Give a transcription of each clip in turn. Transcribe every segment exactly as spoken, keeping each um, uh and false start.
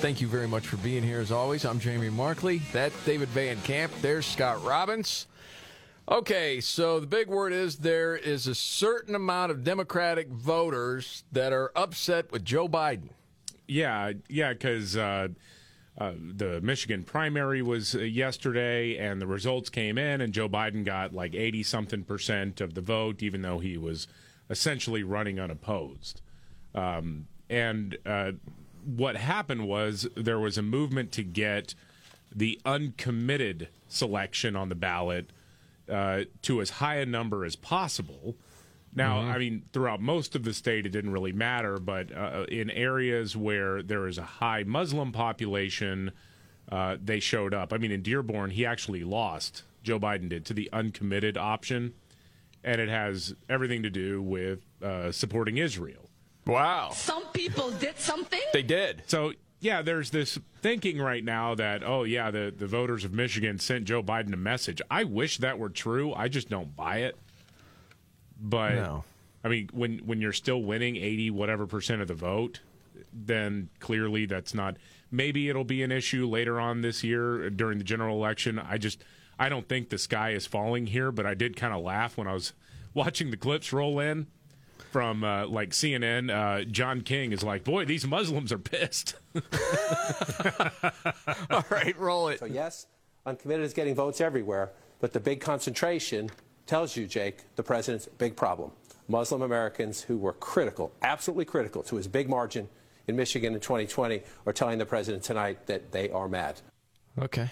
Thank you very much for being here, as always. I'm Jamie Markley. That's David Van Camp. There's Scott Robbins. Okay, so the big word is there is a certain amount of Democratic voters that are upset with Joe Biden. Yeah, yeah, because uh, uh, the Michigan primary was uh, yesterday, and the results came in, and Joe Biden got like eighty-something percent of the vote, even though he was essentially running unopposed. Um, and... Uh, What happened was there was a movement to get the uncommitted selection on the ballot uh, to as high a number as possible. Now, mm-hmm. I mean, throughout most of the state, it didn't really matter, but uh, in areas where there is a high Muslim population, uh, they showed up. I mean, in Dearborn, he actually lost, Joe Biden did, to the uncommitted option, and it has everything to do with uh, supporting Israel. Wow. Some people did something. They did. So, yeah, there's this thinking right now that, oh, yeah, the, the voters of Michigan sent Joe Biden a message. I wish that were true. I just don't buy it. But, no. I mean, when, when you're still winning eighty whatever percent of the vote, then clearly that's not. Maybe it'll be an issue later on this year during the general election. I just, I don't think the sky is falling here, but I did kind of laugh when I was watching the clips roll in. From, uh, like, C N N, uh, John King is like, boy, these Muslims are pissed. All right, roll it. So, yes, uncommitted is getting votes everywhere, but the big concentration tells you, Jake, the president's big problem. Muslim Americans who were critical, absolutely critical to his big margin in Michigan in twenty twenty are telling the president tonight that they are mad. Okay.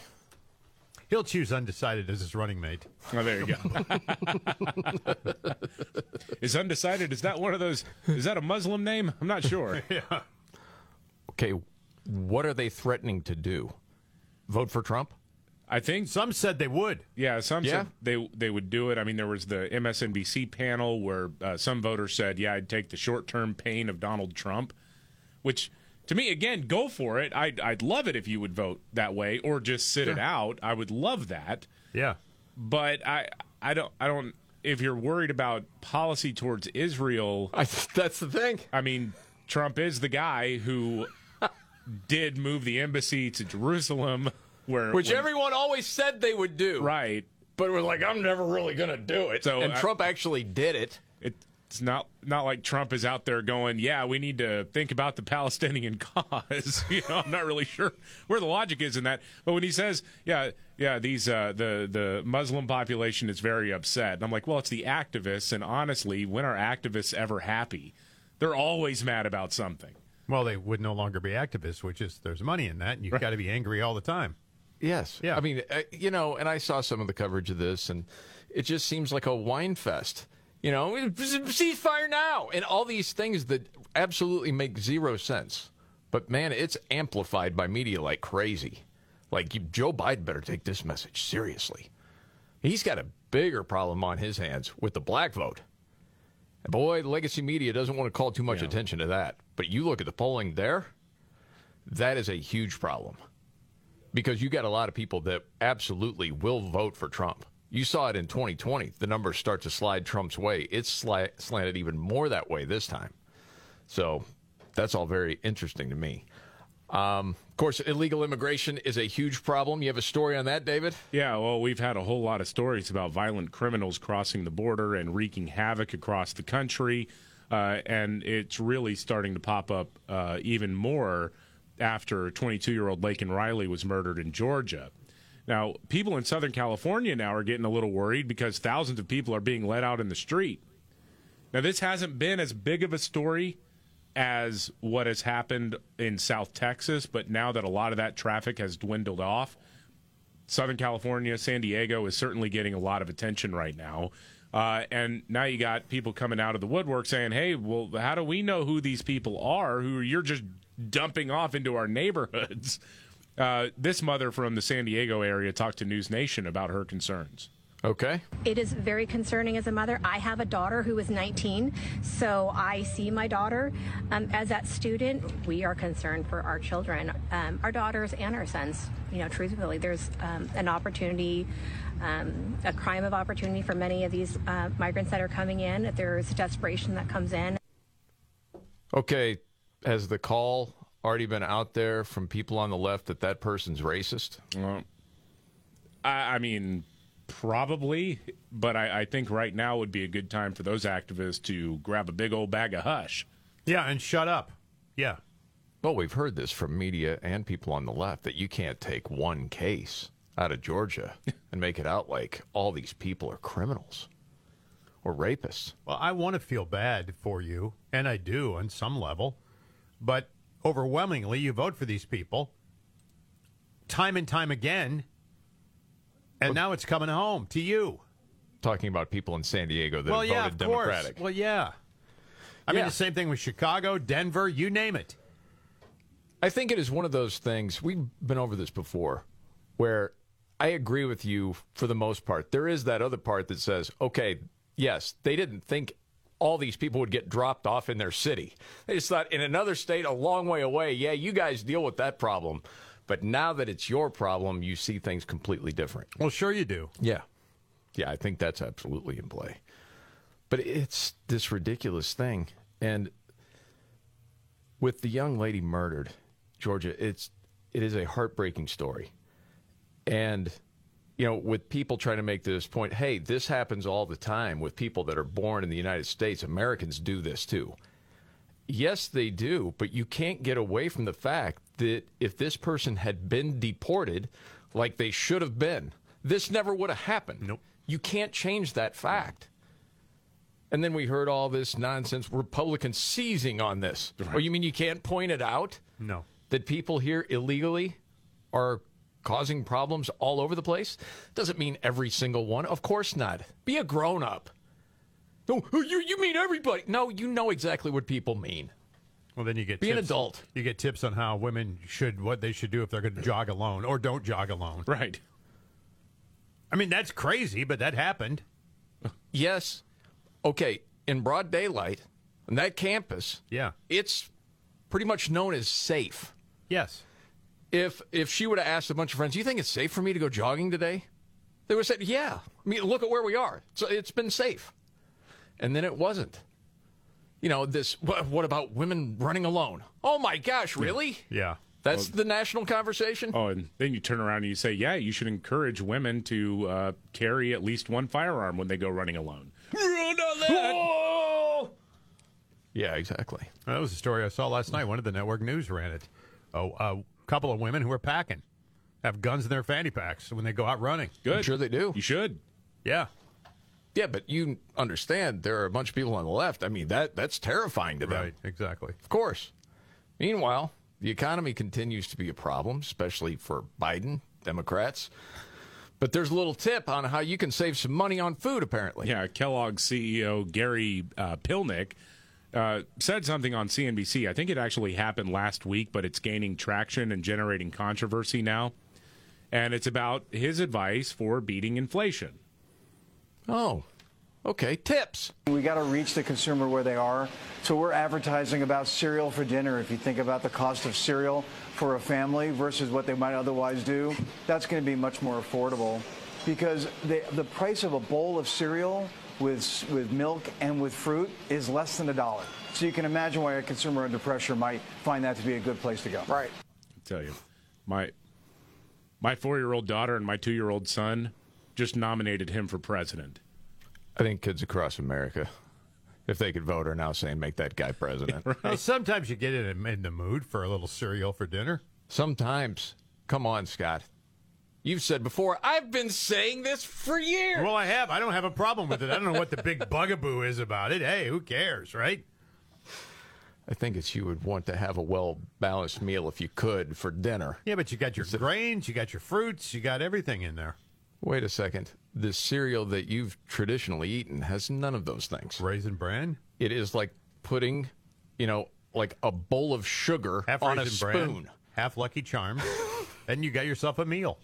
He'll choose undecided as his running mate. Oh, there you go. Is undecided, is that one of those, is that a Muslim name? I'm not sure. Yeah. Okay, what are they threatening to do? Vote for Trump? I think. Some said they would. Yeah, some yeah. said they, they would do it. I mean, there was the M S N B C panel where uh, some voters said, yeah, I'd take the short-term pain of Donald Trump, which... To me, again, go for it. I'd, I'd love it if you would vote that way, or just sit yeah. it out. I would love that. Yeah, but I, I don't, I don't. If you're worried about policy towards Israel, I, that's the thing. I mean, Trump is the guy who did move the embassy to Jerusalem, where which when, everyone always said they would do, right? But we're like, I'm never really going to do it. So, and I, Trump actually did it. It. It's not not like Trump is out there going, yeah, we need to think about the Palestinian cause. You know, I'm not really sure where the logic is in that. But when he says, yeah, yeah, these uh, the the Muslim population is very upset, and I'm like, well, it's the activists. And honestly, when are activists ever happy? They're always mad about something. Well, they would no longer be activists, which is there's money in that, and you've right. got to be angry all the time. Yes, yeah. I mean, you know, and I saw some of the coverage of this, and it just seems like a wine fest. You know, ceasefire now, and all these things that absolutely make zero sense. But, man, it's amplified by media like crazy. Like, Joe Biden better take this message seriously. He's got a bigger problem on his hands with the black vote. And boy, the legacy media doesn't want to call too much yeah. attention to that. But you look at the polling there, that is a huge problem. Because you got a lot of people that absolutely will vote for Trump. You saw it in twenty twenty. The numbers start to slide Trump's way. It's sli- slanted even more that way this time. So that's all very interesting to me. Um, of course, illegal immigration is a huge problem. You have a story on that, David? Yeah, well, we've had a whole lot of stories about violent criminals crossing the border and wreaking havoc across the country. Uh, and it's really starting to pop up uh, even more after twenty-two-year-old Laken Riley was murdered in Georgia. Now, people in Southern California now are getting a little worried because thousands of people are being let out in the street. Now, this hasn't been as big of a story as what has happened in South Texas, but now that a lot of that traffic has dwindled off, Southern California, San Diego is certainly getting a lot of attention right now. Uh, and now you got people coming out of the woodwork saying, hey, well, how do we know who these people are who you're just dumping off into our neighborhoods? Uh, this mother from the San Diego area talked to News Nation about her concerns. Okay. It is very concerning as a mother. I have a daughter who is nineteen, so I see my daughter um, as that student. We are concerned for our children, um, our daughters and our sons. You know, truthfully, there's um, an opportunity, um, a crime of opportunity for many of these uh, migrants that are coming in. There's desperation that comes in. Okay. Has the call already been out there from people on the left that that person's racist? Well, I, I mean... Probably, but I, I think right now would be a good time for those activists to grab a big old bag of hush. Yeah, and shut up. Yeah. Well, we've heard this from media and people on the left, that you can't take one case out of Georgia and make it out like all these people are criminals or rapists. Well, I want to feel bad for you, and I do on some level, but overwhelmingly you vote for these people time and time again. And now it's coming home to you. Talking about people in San Diego that well, have yeah, voted Democratic. Well, yeah. I yeah. mean, the same thing with Chicago, Denver, you name it. I think it is one of those things, we've been over this before, where I agree with you for the most part. There is that other part that says, okay, yes, they didn't think all these people would get dropped off in their city. They just thought, in another state a long way away, yeah, you guys deal with that problem. But now that it's your problem, you see things completely different. Well, sure you do. Yeah. Yeah, I think that's absolutely in play. But it's this ridiculous thing. And with the young lady murdered, Georgia, it's it is a heartbreaking story. And, you know, with people trying to make this point, hey, this happens all the time with people that are born in the United States. Americans do this too. Yes, they do, but you can't get away from the fact that if this person had been deported like they should have been, this never would have happened. Nope. You can't change that fact. And then we heard all this nonsense, Republicans seizing on this. Right. Oh, you mean you can't point it out? No. That people here illegally are causing problems all over the place? Doesn't mean every single one. Of course not. Be a grown-up. No, you, you mean everybody. No, you know exactly what people mean. Well, then you get be an adult. You get tips on how women should, what they should do if they're going to jog alone or don't jog alone. Right. I mean, that's crazy, but that happened. Yes. Okay, in broad daylight, on that campus, yeah, it's pretty much known as safe. Yes. If if she would have asked a bunch of friends, do you think it's safe for me to go jogging today? They would have said, yeah. I mean, look at where we are. So it's been safe. And then it wasn't. You know, this, wh- what about women running alone? Oh, my gosh, really? Yeah. That's well, the national conversation? Oh, and then you turn around and you say, yeah, you should encourage women to uh, carry at least one firearm when they go running alone. Run on that! Oh! Yeah, exactly. Well, that was a story I saw last night. One of the network news ran it. Oh, a couple of women who are packing have guns in their fanny packs when they go out running. Good. I'm sure they do. You should. Yeah. Yeah, but you understand there are a bunch of people on the left. I mean, that that's terrifying to them. Right, exactly. Of course. Meanwhile, the economy continues to be a problem, especially for Biden, Democrats. But there's a little tip on how you can save some money on food, apparently. Yeah, Kellogg's C E O Gary uh, Pilnick uh, said something on C N B C. I think it actually happened last week, but it's gaining traction and generating controversy now. And it's about his advice for beating inflation. Oh, okay. Tips. We got to reach the consumer where they are. So we're advertising about cereal for dinner. If you think about the cost of cereal for a family versus what they might otherwise do, that's going to be much more affordable because the the price of a bowl of cereal with with milk and with fruit is less than a dollar. So you can imagine why a consumer under pressure might find that to be a good place to go. Right. I tell you, my my four-year-old daughter and my two-year-old son just nominated him for president. I think kids across America, if they could vote, are now saying make that guy president. Right. Well, sometimes you get in, in the mood for a little cereal for dinner. Sometimes. Come on, Scott. You've said before, I've been saying this for years. Well, I have. I don't have a problem with it. I don't know what the big bugaboo is about it. Hey, who cares, right? I think it's you would want to have a well-balanced meal if you could for dinner. Yeah, but you got your grains, you got your fruits, you got everything in there. Wait a second. The cereal that you've traditionally eaten has none of those things. Raisin Bran? It is like putting, you know, like a bowl of sugar half on a spoon. Bran, half Lucky Charms. And you got yourself a meal.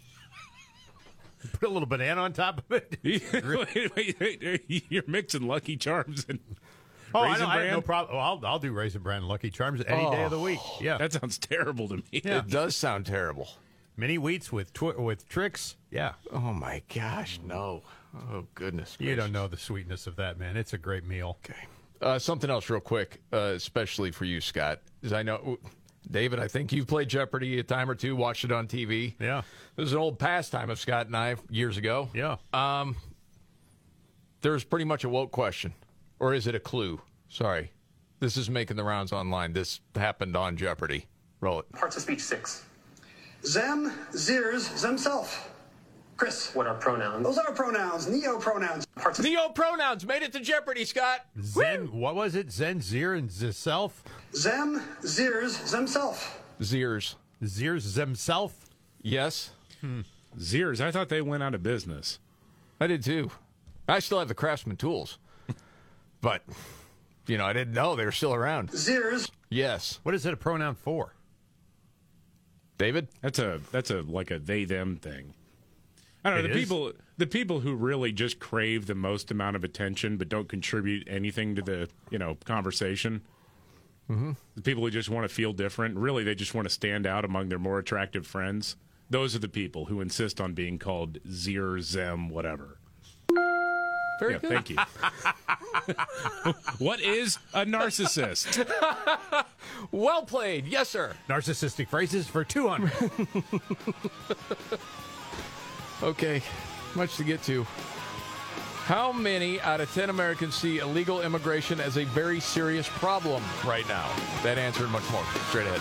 Put a little banana on top of it. wait, wait, wait. You're mixing Lucky Charms and oh, Raisin I, Bran? I have no problem. Oh, I'll, I'll do Raisin Bran and Lucky Charms any oh, day of the week. Yeah, that sounds terrible to me. Yeah. It does sound terrible. Mini wheats with twi- with tricks. Yeah. Oh, my gosh, no. Oh, goodness gracious. You don't know the sweetness of that, man. It's a great meal. Okay. Uh, something else real quick, uh, especially for you, Scott, is I know... David, I think you've played Jeopardy a time or two, watched it on T V. Yeah. This is an old pastime of Scott and I years ago. Yeah. Um, there's pretty much a woke question. Or is it a clue? Sorry. This is making the rounds online. This happened on Jeopardy. Roll it. Parts of speech six. Zem, Zirs, Zemself. Chris. What are pronouns? Those are pronouns. Neo pronouns. Parts of Neo pronouns. Made it to Jeopardy, Scott. Zen. Woo! What was it? Zen, Zir, and Ziself? Zem, Zirs, Zemself. Zirs. Zirs, Zemself? Yes. Hmm. Zirs. I thought they went out of business. I did too. I still have the Craftsman tools. But, you know, I didn't know they were still around. Zirs. Yes. What is it a pronoun for? David? That's a, that's a, like a they, them thing. I don't know, it the is. people the people who really just crave the most amount of attention but don't contribute anything to the, you know, conversation. Mm-hmm. The people who just want to feel different, really they just want to stand out among their more attractive friends. Those are the people who insist on being called Zir, Zem, whatever. Very yeah, good. Thank you. What is a narcissist? Well played. Yes, sir. Narcissistic phrases for two hundred. Okay, much to get to. How many out of ten Americans see illegal immigration as a very serious problem right now? That answer and much more. Straight ahead.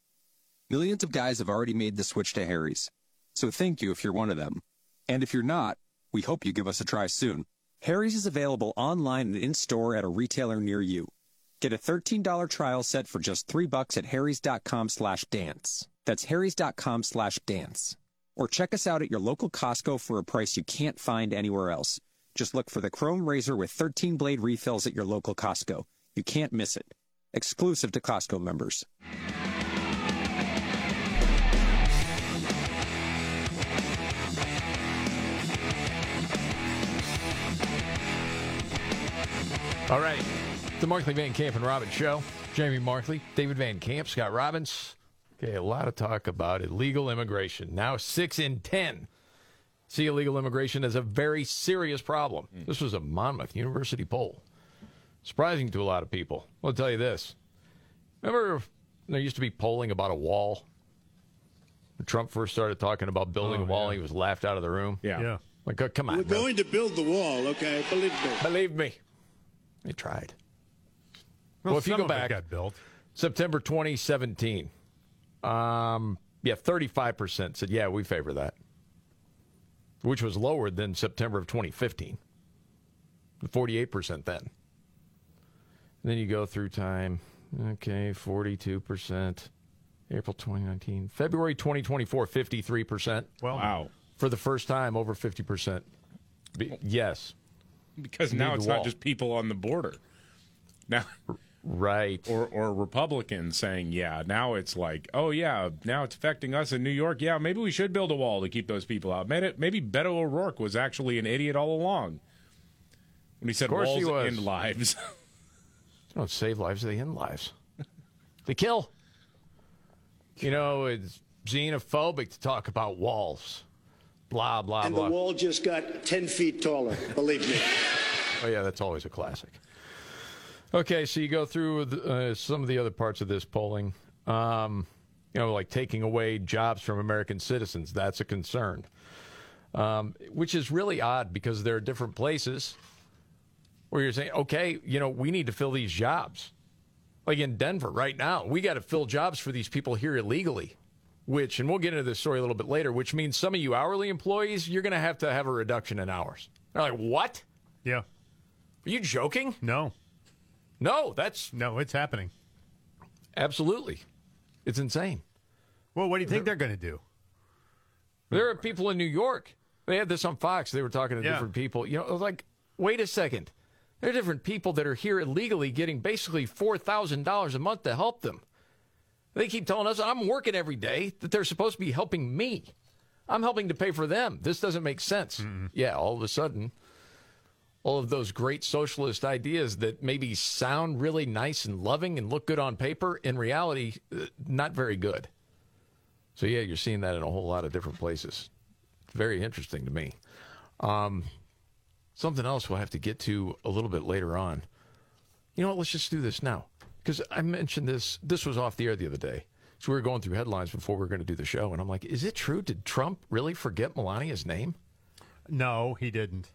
Millions of guys have already made the switch to Harry's, so thank you if you're one of them. And if you're not, we hope you give us a try soon. Harry's is available online and in-store at a retailer near you. Get a thirteen dollars trial set for just three bucks at harrys.com slash dance. That's harrys.com slash dance. Or check us out at your local Costco for a price you can't find anywhere else. Just look for the chrome razor with thirteen blade refills at your local Costco. You can't miss it. Exclusive to Costco members. All right, the Markley, Van Camp, and Robbins Show. Jamie Markley, David Van Camp, Scott Robbins. Okay, a lot of talk about illegal immigration. Now six in ten see illegal immigration as a very serious problem. Mm. This was a Monmouth University poll. Surprising to a lot of people. I'll tell you this. Remember there used to be polling about a wall? When Trump first started talking about building oh, a wall, yeah. He was laughed out of the room. Yeah. yeah. Like, come on. We're going bro. to build the wall, okay? Believe me. Believe me. They tried. Well, well if you go back, got built. September twenty seventeen, um, yeah, thirty-five percent said, yeah, we favor that. which was lower than September of twenty fifteen. forty-eight percent then. And then you go through time. Okay, forty-two percent. April twenty nineteen. February twenty twenty-four, fifty-three percent. Well, wow. For the first time, over fifty percent. Be- yes. Because now it's not just people on the border. Now, right. Or or Republicans saying, yeah, now it's like, oh, yeah, now it's affecting us in New York. Yeah, maybe we should build a wall to keep those people out. Maybe, maybe Beto O'Rourke was actually an idiot all along when he said walls end lives. They don't save lives, they end lives. They kill. You know, it's xenophobic to talk about walls. Blah, blah, blah. And the wall just got ten feet taller, believe me. Oh, yeah, that's always a classic. Okay, so you go through the, uh, some of the other parts of this polling. Um, you know, like taking away jobs from American citizens. That's a concern. Um, which is really odd because there are different places where you're saying, okay, you know, we need to fill these jobs. Like in Denver right now, we got to fill jobs for these people here illegally, which, and we'll get into this story a little bit later, which means some of you hourly employees, you're going to have to have a reduction in hours. They're like, what? Yeah. Are you joking? No. No, that's... No, it's happening. Absolutely. It's insane. Well, what do you think there, they're going to do? There are people in New York. They had this on Fox. They were talking to yeah. different people. You know, I was like, wait a second. There are different people that are here illegally getting basically four thousand dollars a month to help them. They keep telling us, I'm working every day, that they're supposed to be helping me. I'm helping to pay for them. This doesn't make sense. Mm-hmm. Yeah, all of a sudden, all of those great socialist ideas that maybe sound really nice and loving and look good on paper, in reality, not very good. So, yeah, you're seeing that in a whole lot of different places. It's very interesting to me. Um Something else we'll have to get to a little bit later on. You know what? Let's just do this now. Because I mentioned this. This was off the air the other day. So we were going through headlines before we were going to do the show. And I'm like, is it true? Did Trump really forget Melania's name? No, he didn't.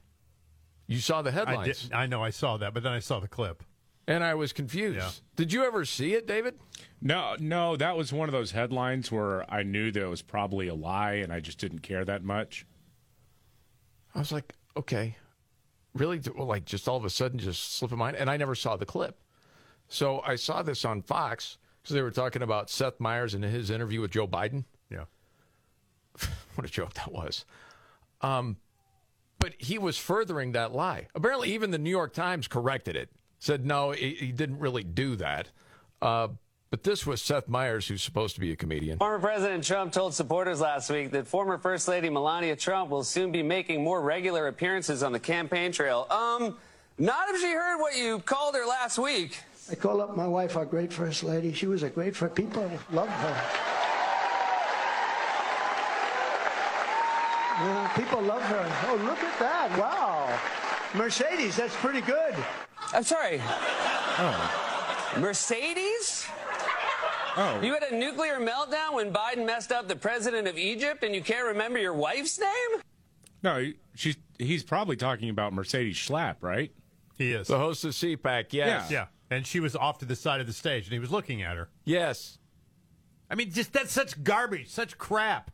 You saw the headlines. I, I know. I saw that. But then I saw the clip. And I was confused. Yeah. Did you ever see it, David? No, no. That was one of those headlines where I knew that it was probably a lie and I just didn't care that much. I was like, okay. Really, like, just all of a sudden, just slip of mind. And I never saw the clip. So I saw this on Fox because they were talking about Seth Meyers and his interview with Joe Biden. Yeah. What a joke that was. Um, but he was furthering that lie. Apparently, even the New York Times corrected it. Said, no, he, he didn't really do that. Uh, but this was Seth Meyers, who's supposed to be a comedian. Former President Trump told supporters last week that former First Lady Melania Trump will soon be making more regular appearances on the campaign trail. Um, not if she heard what you called her last week. I call up my wife, our great First Lady. She was a great First Lady. People loved her. You know, people love her. Oh, look at that. Wow. Mercedes, that's pretty good. I'm sorry. Oh. Mercedes? Oh. You had a nuclear meltdown when Biden messed up the president of Egypt and you can't remember your wife's name? No, she's, he's probably talking about Mercedes Schlapp, right? He is. The host of C PAC, yes. Yeah. yeah. And she was off to the side of the stage and he was looking at her. Yes. I mean, just that's such garbage, such crap.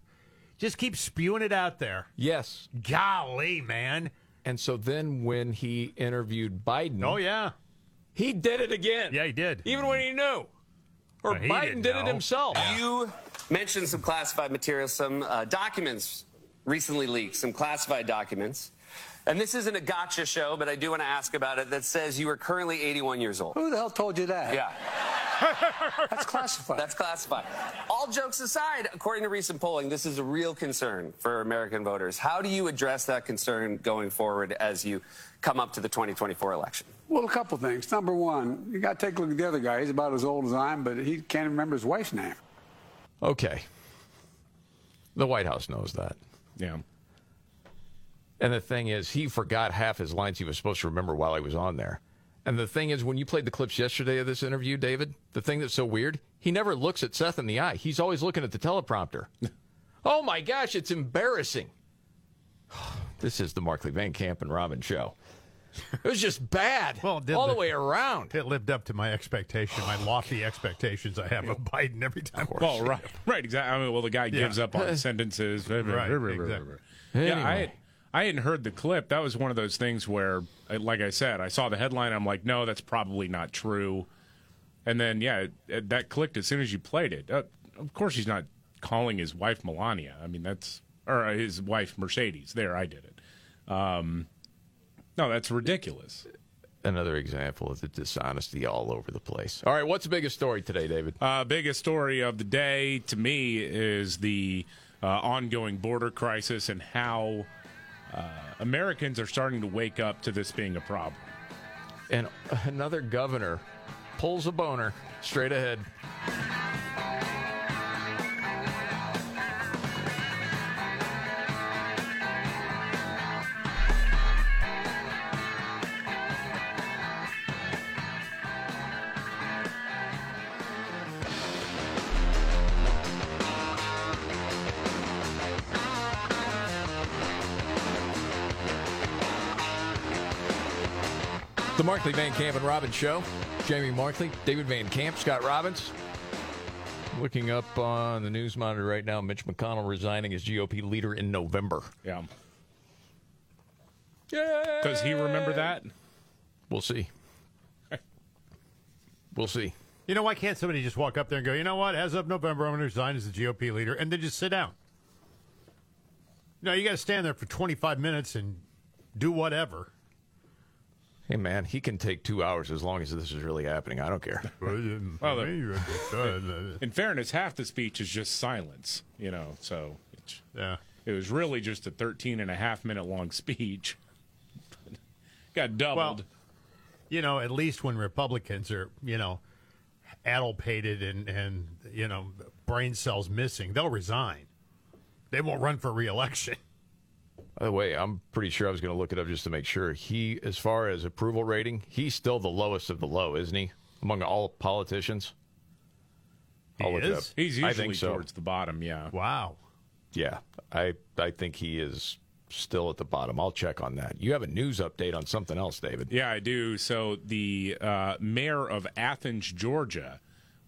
Just keep spewing it out there. Yes. Golly, man. And so then when he interviewed Biden. Oh, yeah. He did it again. Yeah, he did. Even when he knew. Or well, Biden did know. It himself. You mentioned some classified material, some uh, documents recently leaked, some classified documents. And this isn't a gotcha show, but I do want to ask about it, that says you are currently eighty-one years old. Who the hell told you that? Yeah. That's classified. That's classified. All jokes aside, according to recent polling, this is a real concern for American voters. How do you address that concern going forward as you come up to the twenty twenty-four election? Well, a couple things. Number one, you got to take a look at the other guy. He's about as old as I am, but he can't remember his wife's name. Okay. The White House knows that. Yeah. And the thing is, he forgot half his lines he was supposed to remember while he was on there. And the thing is, when you played the clips yesterday of this interview, David, the thing that's so weird, he never looks at Seth in the eye. He's always looking at the teleprompter. Oh, my gosh, it's embarrassing. This is the Markley, Van Camp, and Robin show. It was just bad well, it did all live, the way around. It lived up to my expectation, my lofty expectations I have of Biden every time. Well, right, right, exactly. I mean, well, the guy yeah. gives up on sentences. Right, exactly. Yeah, anyway. I had, I hadn't heard the clip. That was one of those things where, like I said, I saw the headline. I'm like, no, that's probably not true. And then, yeah, it, that clicked as soon as you played it. Uh, of course, he's not calling his wife Melania. I mean, that's or his wife Mercedes. There, I did it. Um, no, that's ridiculous. Another example of the dishonesty all over the place. All right, what's the biggest story today, David? Uh, biggest story of the day to me is the uh, ongoing border crisis and how uh, Americans are starting to wake up to this being a problem. And another governor pulls a boner. Straight ahead. The Markley, Van Camp, and Robbins Show. Jamie Markley, David Van Camp, Scott Robbins. Looking up on the news monitor right now, Mitch McConnell resigning as G O P leader in November. Yeah. Yeah. Does he remember that? We'll see. We'll see. You know, why can't somebody just walk up there and go, you know what, as of November, I'm going to resign as the G O P leader, and then just sit down? No, you got to stand there for twenty-five minutes and do whatever. Hey, man, he can take two hours as long as this is really happening. I don't care. Well, in fairness, half the speech is just silence, you know, so it's, yeah. It was really just a thirteen and a half minute long speech. Got doubled. Well, you know, at least when Republicans are, you know, addle-pated and, and, you know, brain cells missing, they'll resign. They won't run for re-election. By the way, I'm pretty sure I was going to look it up just to make sure. He, as far as approval rating, he's still the lowest of the low, isn't he? Among all politicians? He I'll is? Up. He's usually I think so. Towards the bottom, yeah. Wow. Yeah, I, I think he is still at the bottom. I'll check on that. You have a news update on something else, David. Yeah, I do. So the uh, mayor of Athens, Georgia,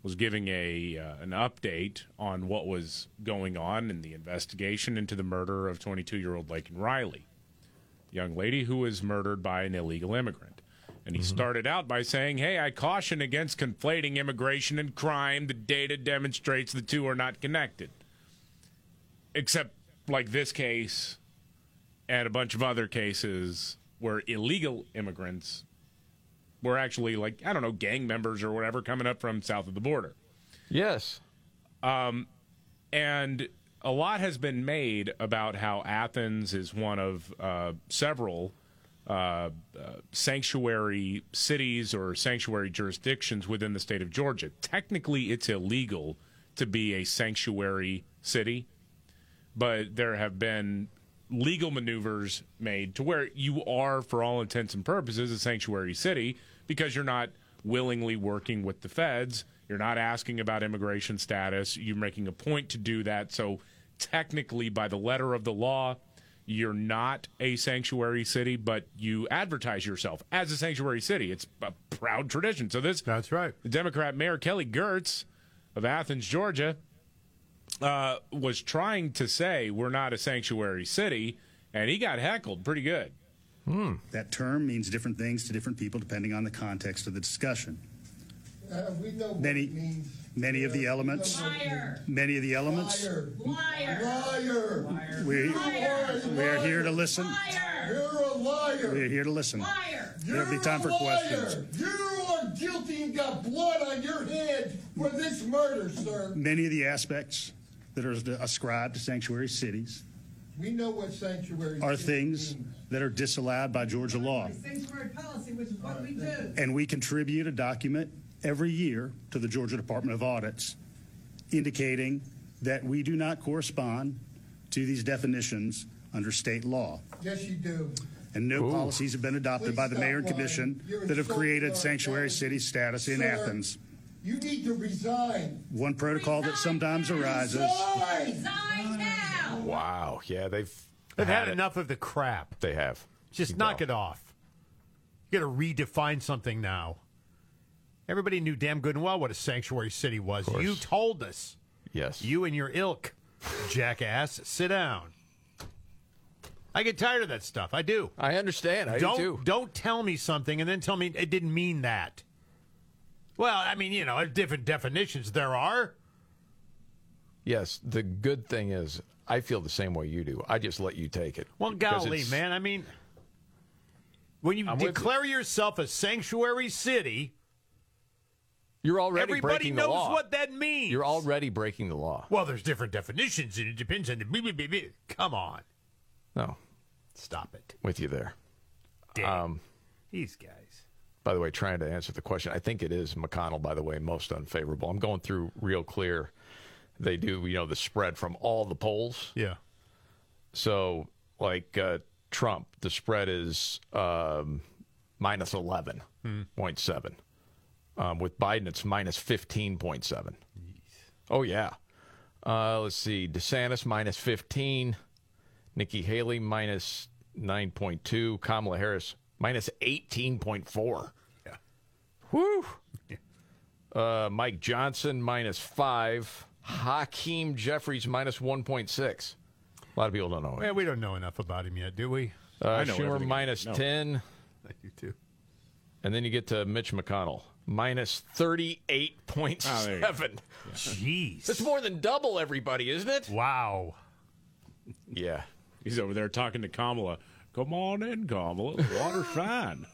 was giving a uh, an update on what was going on in the investigation into the murder of twenty-two-year-old Laken Riley, the young lady who was murdered by an illegal immigrant. And he mm-hmm. started out by saying, hey, I caution against conflating immigration and crime. The data demonstrates the two are not connected. Except like this case and a bunch of other cases where illegal immigrants were actually, like, I don't know, gang members or whatever coming up from south of the border. Yes. Um, and a lot has been made about how Athens is one of uh, several uh, uh, sanctuary cities or sanctuary jurisdictions within the state of Georgia. Technically, it's illegal to be a sanctuary city, but there have been legal maneuvers made to where you are, for all intents and purposes, a sanctuary city, because you're not willingly working with the feds. You're not asking about immigration status. You're making a point to do that. So technically, by the letter of the law, you're not a sanctuary city, but you advertise yourself as a sanctuary city. It's a proud tradition. So this, that's right. Democrat Mayor Kelly Gertz of Athens, Georgia, uh, was trying to say we're not a sanctuary city, and he got heckled pretty good. Hmm. That term means different things to different people depending on the context of the discussion. Uh, we know many, means, many yeah, of the elements. Liar. Many of the elements. Liar. Liar. Liar. We, liar. We're here to listen. Liar. You're a liar. We're here to listen. Liar. There'll be time for questions. You are guilty and got blood on your head for this murder, sir. Many of the aspects that are ascribed to sanctuary cities. We know what sanctuary are things means. That are disallowed by Georgia law. Sanctuary policy, which is what we do. And we contribute a document every year to the Georgia Department of Audits indicating that we do not correspond to these definitions under state law. Yes, you do. And no Ooh. Policies have been adopted Please by the mayor and commission You're that have so created sanctuary city status in Sir, Athens. You need to resign. One protocol resign that sometimes now. Arises. Resign. Resign now. Wow. Yeah, they've they've had, had enough of the crap. They have. Just you knock know. It off. You got to redefine something now. Everybody knew damn good and well what a sanctuary city was. You told us. Yes. You and your ilk, jackass. Sit down. I get tired of that stuff. I do. I understand. I don't, do too. Don't tell me something and then tell me it didn't mean that. Well, I mean, you know, different definitions there are. Yes, the good thing is I feel the same way you do. I just let you take it. Well, golly, man. I mean, when you I'm declare yourself a sanctuary city, you're already breaking the law. Everybody knows what that means. You're already breaking the law. Well, there's different definitions, and it depends on the blah, blah, blah, blah. Come on. No. Stop it. With you there. Damn. Um, These guys. By the way, trying to answer the question, I think it is McConnell, by the way, most unfavorable. I'm going through real clear. They do, you know, the spread from all the polls. Yeah. So, like uh, Trump, the spread is um, minus eleven point seven. Mm. Um, with Biden, it's minus fifteen point seven. Oh, yeah. Uh, let's see. DeSantis, minus fifteen. Nikki Haley, minus nine point two. Kamala Harris, minus eighteen point four. Yeah. Woo! Yeah. Uh, Mike Johnson, minus five. Hakeem Jeffries, minus one point six. A lot of people don't know him. Well, we don't know enough about him yet, do we? Uh, I know Schumer, minus no. ten. Thank you, too. And then you get to Mitch McConnell, minus thirty-eight point seven. Oh, yeah. Jeez. That's more than double everybody, isn't it? Wow. Yeah. He's over there talking to Kamala. Come on in, Kamala. Water shine.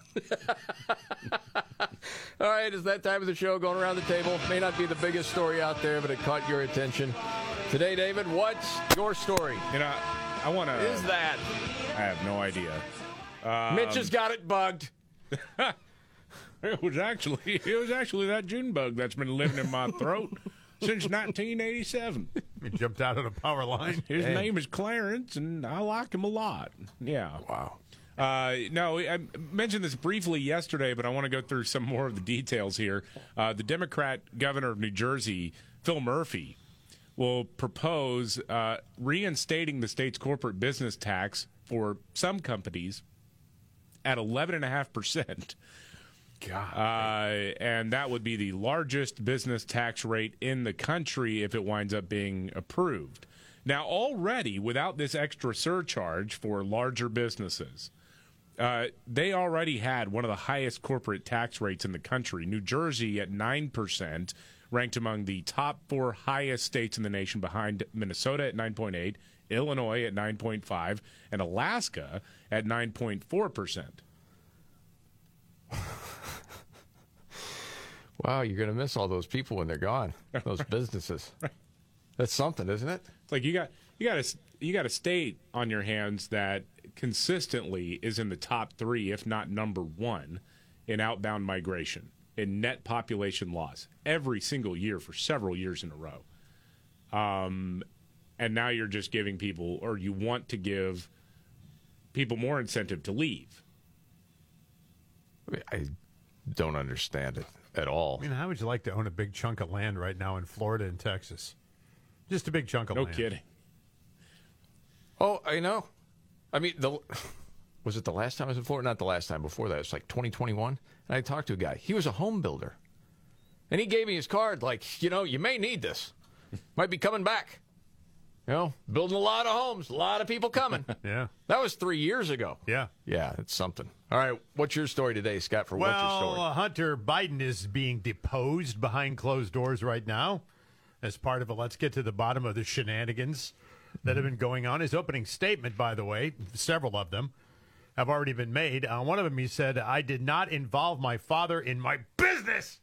All right, it's that time of the show going around the table. May not be the biggest story out there, but it caught your attention. Today, David, what's your story? You know, I want to... Is that? I have no idea. Um, Mitch has got it bugged. it was actually it was actually that June bug that's been living in my throat since nineteen eighty-seven. He jumped out of the power line. His Dang. name is Clarence, and I like him a lot. Yeah. Wow. Uh, no, I mentioned this briefly yesterday, but I want to go through some more of the details here. Uh, the Democrat governor of New Jersey, Phil Murphy, will propose uh, reinstating the state's corporate business tax for some companies at eleven point five percent. God. Uh, and that would be the largest business tax rate in the country if it winds up being approved. Now, already, without this extra surcharge for larger businesses, Uh, they already had one of the highest corporate tax rates in the country. New Jersey, at nine percent, ranked among the top four highest states in the nation, behind Minnesota at nine point eight, Illinois at nine point five, and Alaska at nine point four percent. Wow, you're going to miss all those people when they're gone, those businesses. That's something, isn't it? Like you got, you got a, you got a state on your hands that consistently is in the top three, if not number one, in outbound migration, in net population loss every single year for several years in a row. Um, and now you're just giving people, or you want to give people more incentive to leave. I don't understand it at all. I mean, how would you like to own a big chunk of land right now in Florida and Texas? Just a big chunk of no land. No kidding. Oh, I know. I mean, the was it the last time I was in Florida? Not the last time. Before that, it was like twenty twenty-one. And I talked to a guy. He was a home builder. And he gave me his card like, you know, you may need this. Might be coming back. You know, building a lot of homes. A lot of people coming. Yeah. That was three years ago. Yeah. Yeah, it's something. All right, what's your story today, Scott, for well, what's your story? Well, Hunter Biden is being deposed behind closed doors right now as part of a let's get to the bottom of the shenanigans that have been going on. His opening statement, by the way, several of them have already been made. On uh, one of them, he said, I did not involve my father in my business.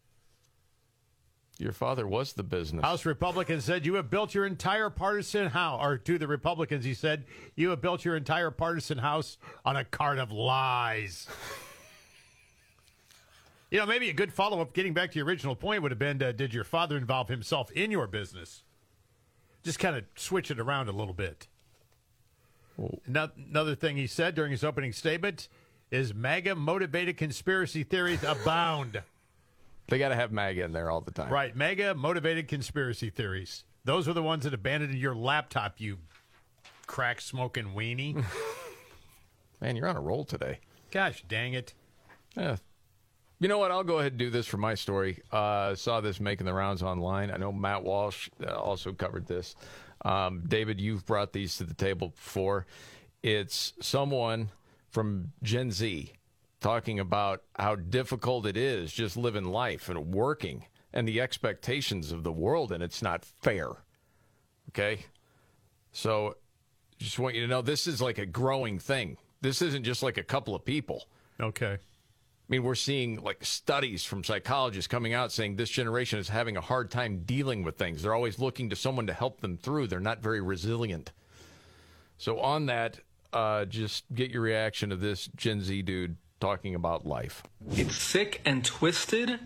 Your father was the business. House Republicans said, you have built your entire partisan house. Or to the Republicans, he said, you have built your entire partisan house on a cart of lies. You know, maybe a good follow-up, getting back to your original point, would have been, uh, did your father involve himself in your business? Just kind of switch it around a little bit. Now, another thing he said during his opening statement is MAGA-motivated conspiracy theories abound. They got to have MAGA in there all the time. Right, MAGA-motivated conspiracy theories. Those are the ones that abandoned your laptop, you crack-smoking weenie. Man, you're on a roll today. Gosh dang it. Yeah. You know what? I'll go ahead and do this for my story. I uh, saw this making the rounds online. I know Matt Walsh also covered this. Um, David, you've brought these to the table before. it's someone from Gen Z talking about how difficult it is just living life and working and the expectations of the world, and it's not fair. Okay? So just want you to know this is like a growing thing. This isn't just like a couple of people. Okay. I mean, we're seeing like studies from psychologists coming out saying this generation is having a hard time dealing with things. They're always looking to someone to help them through. They're not very resilient. So on that, uh, just get your reaction to this Gen Z dude talking about life. It's sick and twisted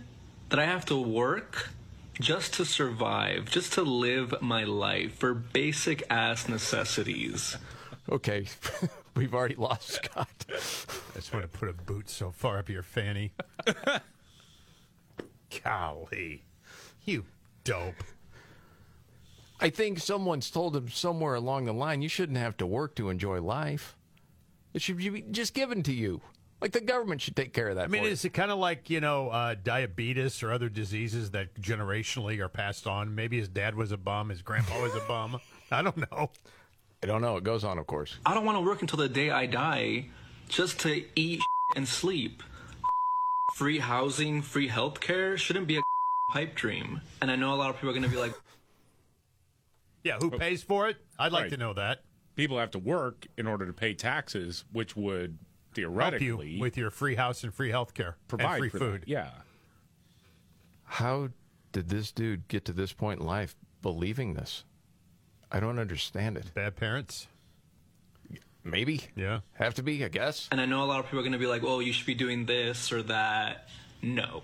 that I have to work just to survive, just to live my life for basic ass necessities. Okay. We've already lost Scott. I just want to put a boot so far up your fanny. Golly. You dope. I think someone's told him somewhere along the line, you shouldn't have to work to enjoy life. It should be just given to you. Like the government should take care of that. I mean, for is you. It kind of like, you know, uh, diabetes or other diseases that generationally are passed on? Maybe his dad was a bum, his grandpa was a bum. I don't know. I don't know. It goes on, of course. I don't want to work until the day I die just to eat and sleep. Free housing, free health care shouldn't be a pipe dream. And I know a lot of people are going to be like... Yeah, who pays for it? I'd like right. to know that. People have to work in order to pay taxes, which would... theoretically help you with your free house and free health care, provide free food. That. Yeah. How did this dude get to this point in life believing this? I don't understand it. Bad parents? Maybe. Yeah. Have to be, I guess. And I know a lot of people are going to be like, oh, you should be doing this or that. No.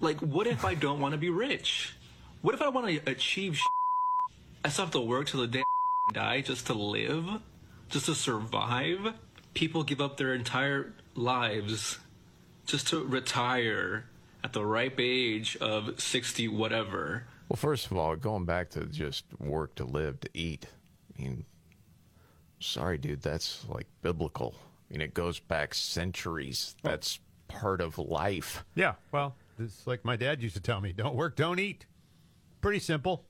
Like, what if I don't want to be rich? What if I want to achieve shit? I still have to work till the day I die just to live? Just to survive? People give up their entire lives just to retire at the ripe age of sixty whatever. Well, first of all, going back to just work to live, to eat, I mean, sorry, dude, that's like biblical. I mean, it goes back centuries. That's part of life. Yeah, well, it's like my dad used to tell me, don't work, don't eat. Pretty simple.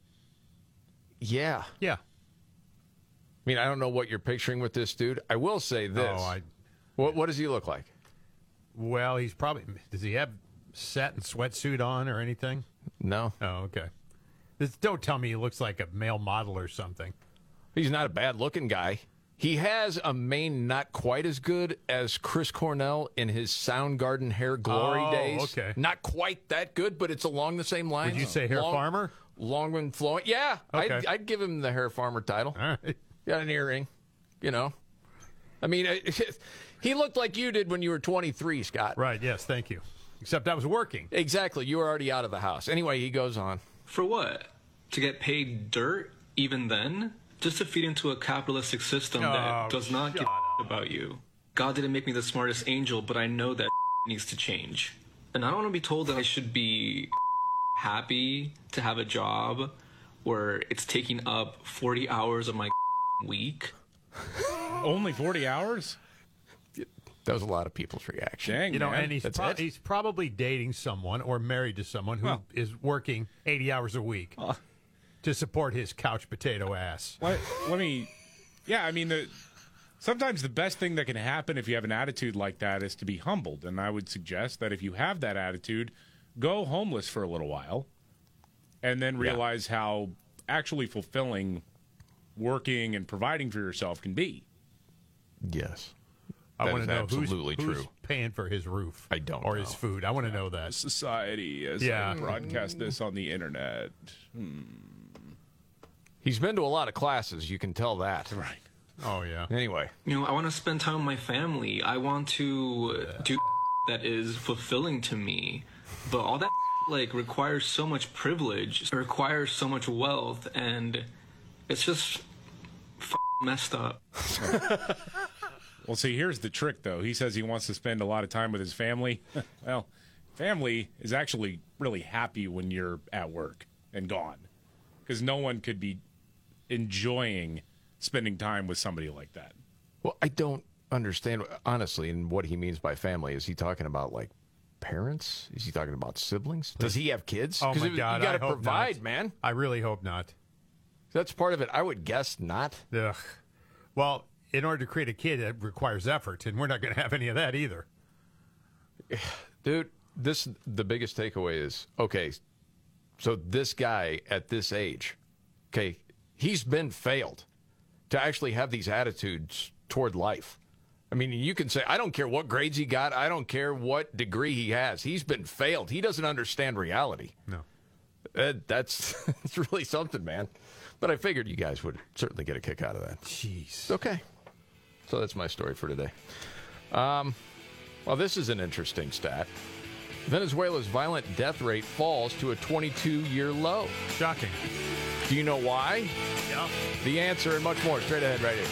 Yeah. Yeah. I mean, I don't know what you're picturing with this dude. I will say this. Oh, I, what, what does he look like? Well, he's probably... Does he have satin sweatsuit on or anything? No. Oh, okay. This, don't tell me he looks like a male model or something. He's not a bad-looking guy. He has a mane not quite as good as Chris Cornell in his Soundgarden hair glory oh, days. Okay. Not quite that good, but it's along the same lines. Would you say hair long, farmer? Long and flowing. Yeah. Okay. I'd, I'd give him the hair farmer title. All right. Got an earring, you know. I mean, I, he looked like you did when you were twenty-three, Scott. Right, yes, thank you. Except I was working. Exactly, you were already out of the house. Anyway, he goes on. For what? To get paid dirt even then? Just to feed into a capitalistic system oh, that does not give a about you. God didn't make me the smartest angel, but I know that needs to change. And I don't want to be told that I should be happy to have a job where it's taking up forty hours of my week. Only forty hours? That was a lot of people's reaction. Dang, you know, man. And he's, pro- he's probably dating someone or married to someone who well, is working eighty hours a week uh, to support his couch potato ass. Let, let me, yeah, I mean, the, sometimes the best thing that can happen if you have an attitude like that is to be humbled. And I would suggest that if you have that attitude, go homeless for a little while and then realize yeah. how actually fulfilling working and providing for yourself can be. Yes. I want to know absolutely who's, true. Who's paying for his roof. I don't Or know. his food. I want to yeah. know that. Society has yeah. broadcast this on the internet. Hmm. He's been to a lot of classes. You can tell that. Right. Oh, yeah. Anyway. You know, I want to spend time with my family. I want to yeah. do that is fulfilling to me. But all that like requires so much privilege. It requires so much wealth and... It's just f- messed up. Well, see, here's the trick, though. He says he wants to spend a lot of time with his family. Well, family is actually really happy when you're at work and gone, because no one could be enjoying spending time with somebody like that. Well, I don't understand, honestly, and what he means by family. Is he talking about, like, parents? Is he talking about siblings? Does he have kids? Oh, my God. You got to provide, man. I really hope not. That's part of it. I would guess not. Ugh. Well, in order to create a kid, it requires effort, and we're not going to have any of that either. Dude, this the biggest takeaway is, okay, so this guy at this age, okay, he's been failed to actually have these attitudes toward life. I mean, you can say, I don't care what grades he got. I don't care what degree he has. He's been failed. He doesn't understand reality. No. Uh, that's, that's really something, man. But I figured you guys would certainly get a kick out of that. Jeez. Okay. So that's my story for today. Um, well, this is an interesting stat. Venezuela's violent death rate falls to a twenty-two-year low. Shocking. Do you know why? Yeah. The answer and much more straight ahead right here.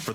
For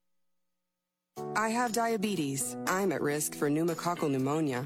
I have diabetes. I'm at risk for pneumococcal pneumonia.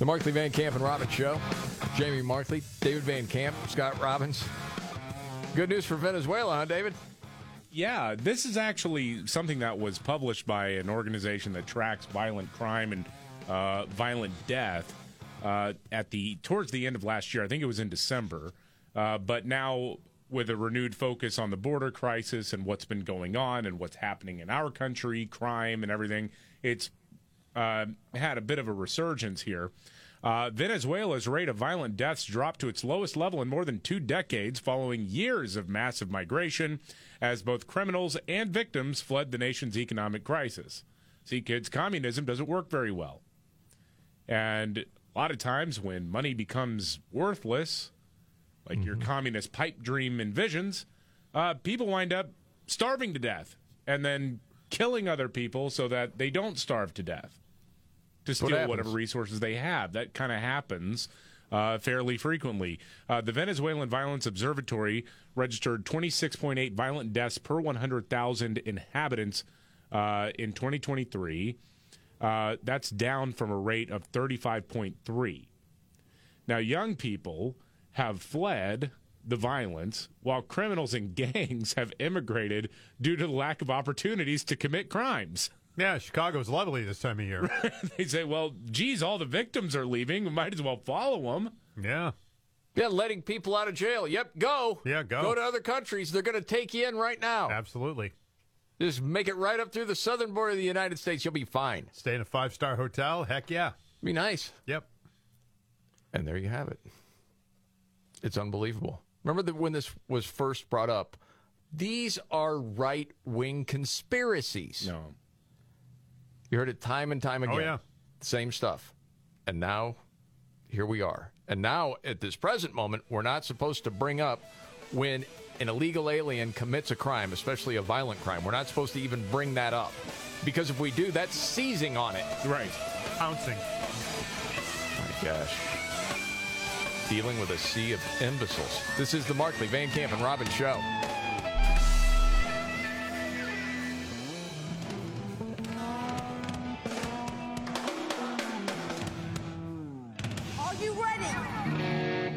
The Markley, Van Camp, and Robbins Show. Jamie Markley, David Van Camp, Scott Robbins. Good news for Venezuela, huh, David? Yeah, this is actually something that was published by an organization that tracks violent crime and uh, violent death uh, at the towards the end of last year. I think it was in December. Uh, but now with a renewed focus on the border crisis and what's been going on and what's happening in our country, crime and everything, it's uh, had a bit of a resurgence here. Uh, Venezuela's rate of violent deaths dropped to its lowest level in more than two decades following years of massive migration as both criminals and victims fled the nation's economic crisis. See, kids, communism doesn't work very well. And a lot of times when money becomes worthless, like mm-hmm. your communist pipe dream envisions, uh, people wind up starving to death and then killing other people so that they don't starve to death. To steal what whatever resources they have. That kind of happens uh, fairly frequently. Uh, the Venezuelan Violence Observatory registered twenty-six point eight violent deaths per one hundred thousand inhabitants uh, in twenty twenty-three. Uh, that's down from a rate of thirty-five point three. Now, young people have fled the violence, while criminals and gangs have immigrated due to the lack of opportunities to commit crimes. Yeah, Chicago's lovely this time of year. They say, well, geez, all the victims are leaving. We might as well follow them. Yeah. Yeah, letting people out of jail. Yep, go. Yeah, go. Go to other countries. They're going to take you in right now. Absolutely. Just make it right up through the southern border of the United States. You'll be fine. Stay in a five-star hotel. Heck yeah. Be nice. Yep. And there you have it. It's unbelievable. Remember that when this was first brought up, these are right-wing conspiracies. No. You heard it time and time again. Oh, yeah. Same stuff. And now, here we are. And now, at this present moment, we're not supposed to bring up when an illegal alien commits a crime, especially a violent crime. We're not supposed to even bring that up. Because if we do, that's seizing on it. Right. Pouncing. Oh, my gosh. Dealing with a sea of imbeciles. This is the Markley, Van Camp, and Robbins Show. Are you ready?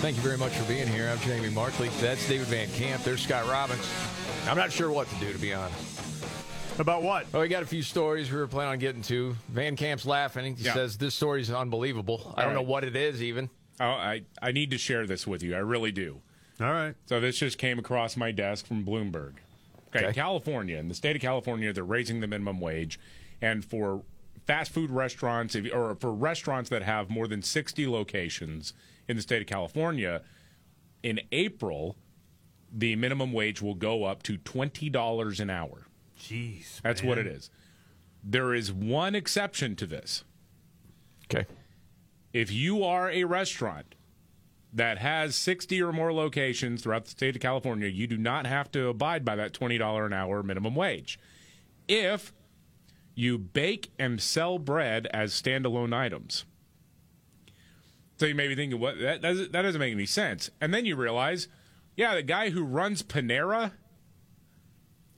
Thank you very much for being here. I'm Jamie Markley. That's David Van Camp. There's Scott Robbins. I'm not sure what to do, to be honest. About what? Oh, we got a few stories we were planning on getting to. Van Camp's laughing. He yeah. says, this story's unbelievable. All I don't right. know what it is, even. Oh, I, I need to share this with you. I really do. All right. So this just came across my desk from Bloomberg. Okay, okay. California. In the state of California, they're raising the minimum wage. And for fast food restaurants, if, or for restaurants that have more than sixty locations in the state of California, in April, the minimum wage will go up to twenty dollars an hour. Jeez, That's man. what it is. There is one exception to this. Okay. If you are a restaurant that has sixty or more locations throughout the state of California, you do not have to abide by that twenty dollars an hour minimum wage. If you bake and sell bread as standalone items. So you may be thinking, "What? That doesn't, that doesn't make any sense." And then you realize, yeah, the guy who runs Panera,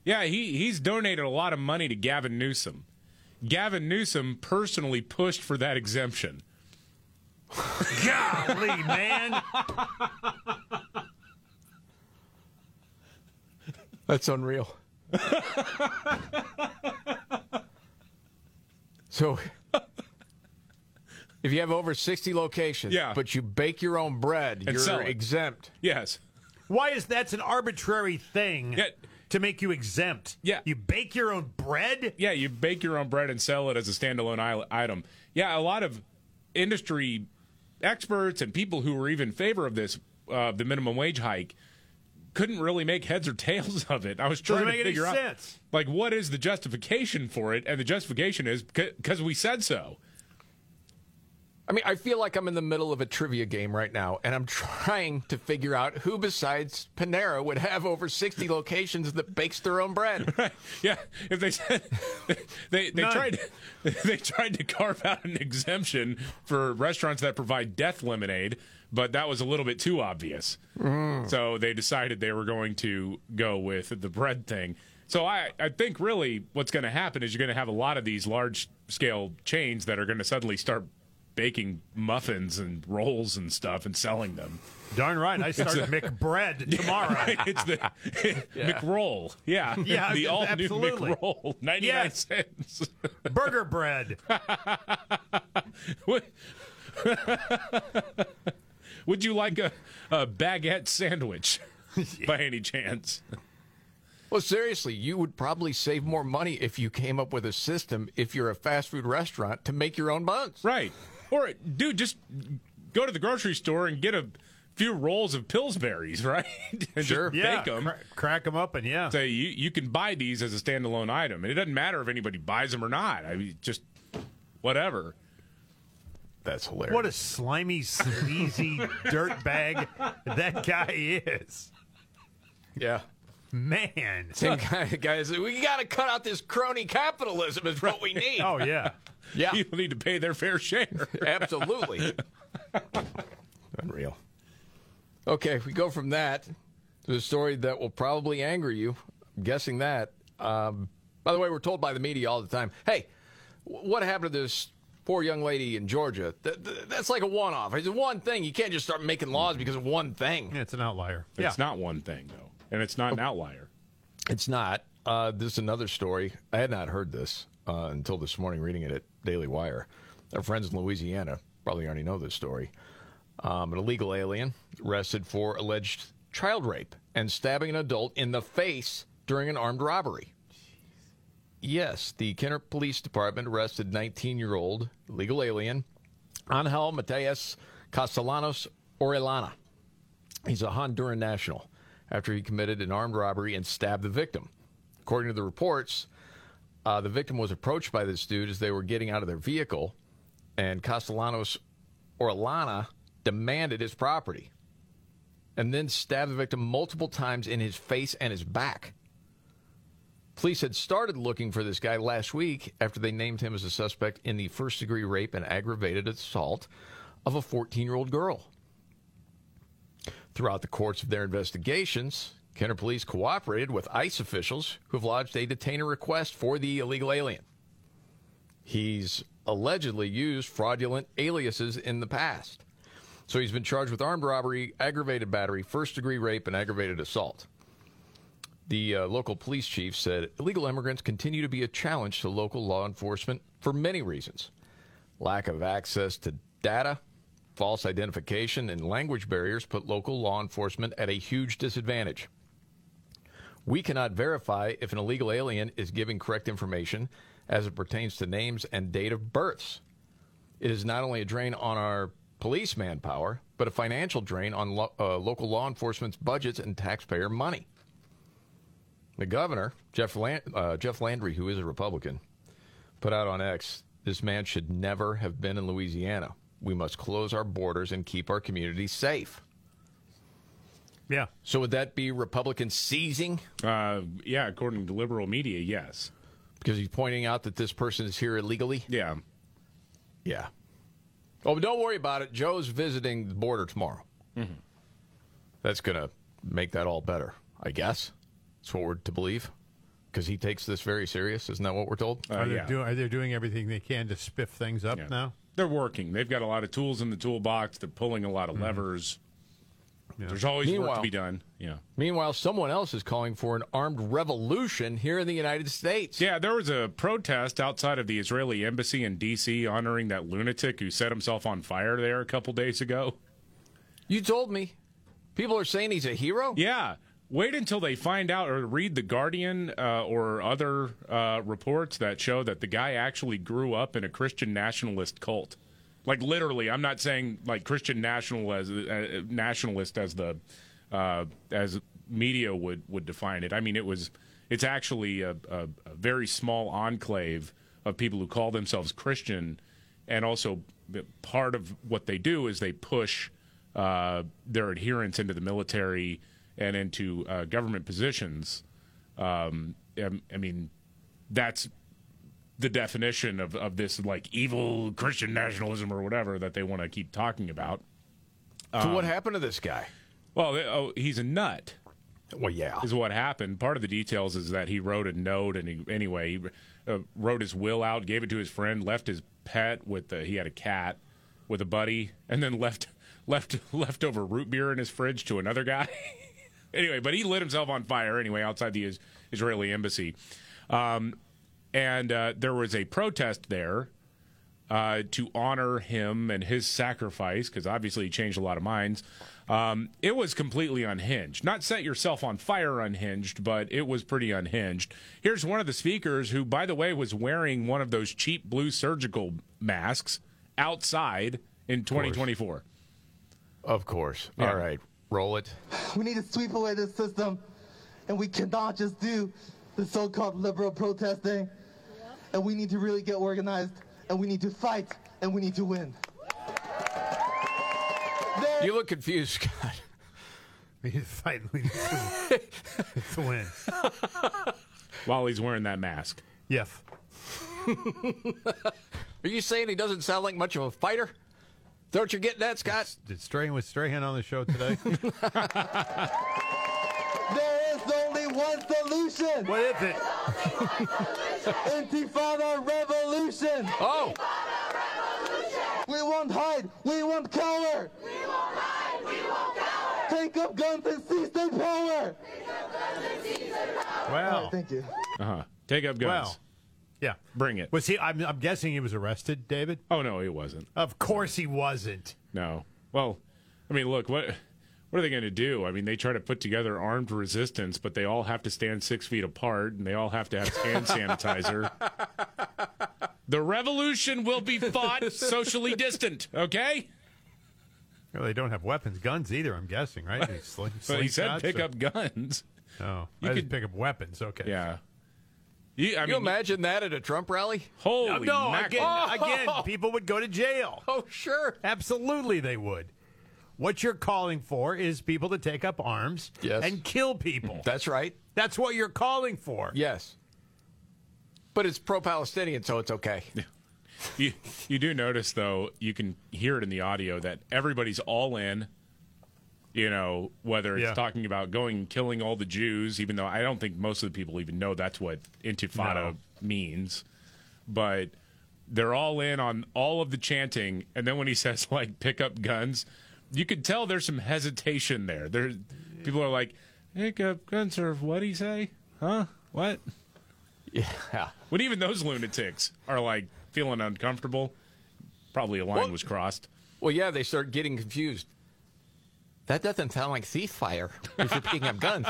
yeah, he, he's donated a lot of money to Gavin Newsom. Gavin Newsom personally pushed for that exemption. Golly, man. That's unreal. So... if you have over sixty locations, yeah. but you bake your own bread, and you're exempt. Yes. Why is that an arbitrary thing yeah. to make you exempt? Yeah. You bake your own bread? Yeah, you bake your own bread and sell it as a standalone item. Yeah, a lot of industry experts and people who were even in favor of this, uh, the minimum wage hike, couldn't really make heads or tails of it. I was trying to figure out, sense. like, what is the justification for it? And the justification is because we said so. I mean, I feel like I'm in the middle of a trivia game right now, and I'm trying to figure out who besides Panera would have over sixty locations that bakes their own bread. Right. Yeah, if they said they they None. tried they tried to carve out an exemption for restaurants that provide death lemonade, but that was a little bit too obvious. Mm. So they decided they were going to go with the bread thing. So I, I think really what's going to happen is you're going to have a lot of these large scale chains that are going to suddenly start baking muffins and rolls and stuff and selling them. Darn right. I start McBread tomorrow. Yeah, right. It's the yeah. McRoll. Yeah. yeah the all absolutely. new McRoll. ninety-nine yes. cents. Burger bread. Would, would you like a, a baguette sandwich by any chance? Well, seriously, you would probably save more money if you came up with a system, if you're a fast food restaurant, to make your own buns. Right. Or, dude, just go to the grocery store and get a few rolls of Pillsbury's, right? And sure. Just yeah. bake them. Cra- crack them up and, yeah. So you, you can buy these as a standalone item. And it doesn't matter if anybody buys them or not. I mean, just whatever. That's hilarious. What a slimy, sleazy dirtbag that guy is. Yeah. Man. Same guy, guys. We got to cut out this crony capitalism is what we need. Oh, yeah. Yeah. People need to pay their fair share. Absolutely. Unreal. Okay, if we go from that to a story that will probably anger you. I'm guessing that. Um, by the way, we're told by the media all the time, hey, what happened to this poor young lady in Georgia? That, that, that's like a one-off. It's one thing. You can't just start making laws because of one thing. Yeah, it's an outlier. It's yeah. not one thing, though. And it's not an outlier. It's not. Uh, this is another story. I had not heard this uh, until this morning, reading it at Daily Wire. Our friends in Louisiana probably already know this story. Um, an illegal alien arrested for alleged child rape and stabbing an adult in the face during an armed robbery. Yes, the Kenner Police Department arrested nineteen-year-old illegal alien Angel Mateus Castellanos Orellana. He's a Honduran national after he committed an armed robbery and stabbed the victim. According to the reports, uh, the victim was approached by this dude as they were getting out of their vehicle, and Castellanos Orellana demanded his property and then stabbed the victim multiple times in his face and his back. Police had started looking for this guy last week after they named him as a suspect in the first-degree rape and aggravated assault of a fourteen-year-old girl. Throughout the course of their investigations, Kenner police cooperated with ICE officials who have lodged a detainer request for the illegal alien. He's allegedly used fraudulent aliases in the past. So he's been charged with armed robbery, aggravated battery, first-degree rape, and aggravated assault. The uh, local police chief said illegal immigrants continue to be a challenge to local law enforcement for many reasons. Lack of access to data, false identification, and language barriers put local law enforcement at a huge disadvantage. We cannot verify if an illegal alien is giving correct information as it pertains to names and date of births. It is not only a drain on our police manpower, but a financial drain on lo- uh, local law enforcement's budgets and taxpayer money. The governor, Jeff, Land- uh, Jeff Landry, who is a Republican, put out on X, this man should never have been in Louisiana. We must close our borders and keep our communities safe. Yeah. So would that be Republican seizing? Uh, yeah, according to liberal media, yes. Because he's pointing out that this person is here illegally? Yeah. Yeah. Oh, but don't worry about it. Joe's visiting the border tomorrow. Mm-hmm. That's going to make that all better, I guess. That's what we're to believe, because he takes this very serious. Isn't that what we're told? Uh, are, they yeah. do, are they doing everything they can to spiff things up yeah. now? They're working. They've got a lot of tools in the toolbox. They're pulling a lot of mm-hmm. levers. Yeah. There's always meanwhile, work to be done. Yeah. Meanwhile, someone else is calling for an armed revolution here in the United States. Yeah, there was a protest outside of the Israeli embassy in D C honoring that lunatic who set himself on fire there a couple days ago. You told me. People are saying he's a hero? Yeah. Wait until they find out or read The Guardian uh, or other uh, reports that show that the guy actually grew up in a Christian nationalist cult. Like, literally, I'm not saying, like, Christian national as, uh, nationalist as the uh, as media would, would define it. I mean, it was it's actually a, a, a very small enclave of people who call themselves Christian, and also part of what they do is they push uh, their adherents into the military and into uh, government positions. Um, I mean, that's the definition of, of this, like, evil Christian nationalism or whatever that they want to keep talking about. So um, what happened to this guy? Well, oh, he's a nut. Well, yeah. Is what happened. Part of the details is that he wrote a note, and he, anyway, he uh, wrote his will out, gave it to his friend, left his pet with the, he had a cat with a buddy, and then left left leftover root beer in his fridge to another guy. Anyway, but he lit himself on fire anyway outside the is- Israeli embassy. Um, and uh, there was a protest there uh, to honor him and his sacrifice, because obviously he changed a lot of minds. Um, it was completely unhinged. Not set yourself on fire unhinged, but it was pretty unhinged. Here's one of the speakers who, by the way, was wearing one of those cheap blue surgical masks outside in twenty twenty-four. Of course. Yeah. All right. Roll it. We need to sweep away this system, and we cannot just do the so-called liberal protesting. Yep. And we need to really get organized, and we need to fight, and we need to win. There- you look confused, Scott. We need to fight, and we need to, to win. While he's wearing that mask. Yes. Are you saying he doesn't sound like much of a fighter? Don't you get that, Scott? Did Strahan, was Strahan on the show today? There is only one solution. What is it? Intifada revolution. Oh. Intifada revolution. We won't hide. We won't cower. We won't hide. We won't cower. Take up guns and seize their power. Take up guns and seize their power. Wow. Right, thank you. Uh-huh. Take up guns. Wow. Yeah. Bring it. Was he? I'm, I'm guessing he was arrested, David? Oh, no, he wasn't. Of course he wasn't. No. Well, I mean, look, what what are they going to do? I mean, they try to put together armed resistance, but they all have to stand six feet apart, and they all have to have hand sanitizer. The revolution will be fought socially distant, okay? Well, they don't have weapons. Guns either, I'm guessing, right? Sling, well, he said pick or... up guns. Oh, you could pick up weapons. Okay. Yeah. You, I mean, you imagine that at a Trump rally? Holy no, no again, oh. again, people would go to jail. Oh, sure. Absolutely they would. What you're calling for is people to take up arms yes. and kill people. That's right. That's what you're calling for. Yes. But it's pro-Palestinian, so it's okay. You, you do notice, though, you can hear it in the audio that everybody's all in, you know, whether it's yeah. talking about going and killing all the Jews, even though I don't think most of the people even know that's what Intifada no. means. But they're all in on all of the chanting. And then when he says, like, pick up guns, you could tell there's some hesitation there. There, people are like, pick up guns or what'd he say? Huh? What? Yeah. When even those lunatics are, like, feeling uncomfortable, probably a line well, was crossed. Well, yeah, they start getting confused. That doesn't sound like ceasefire if you're picking up guns.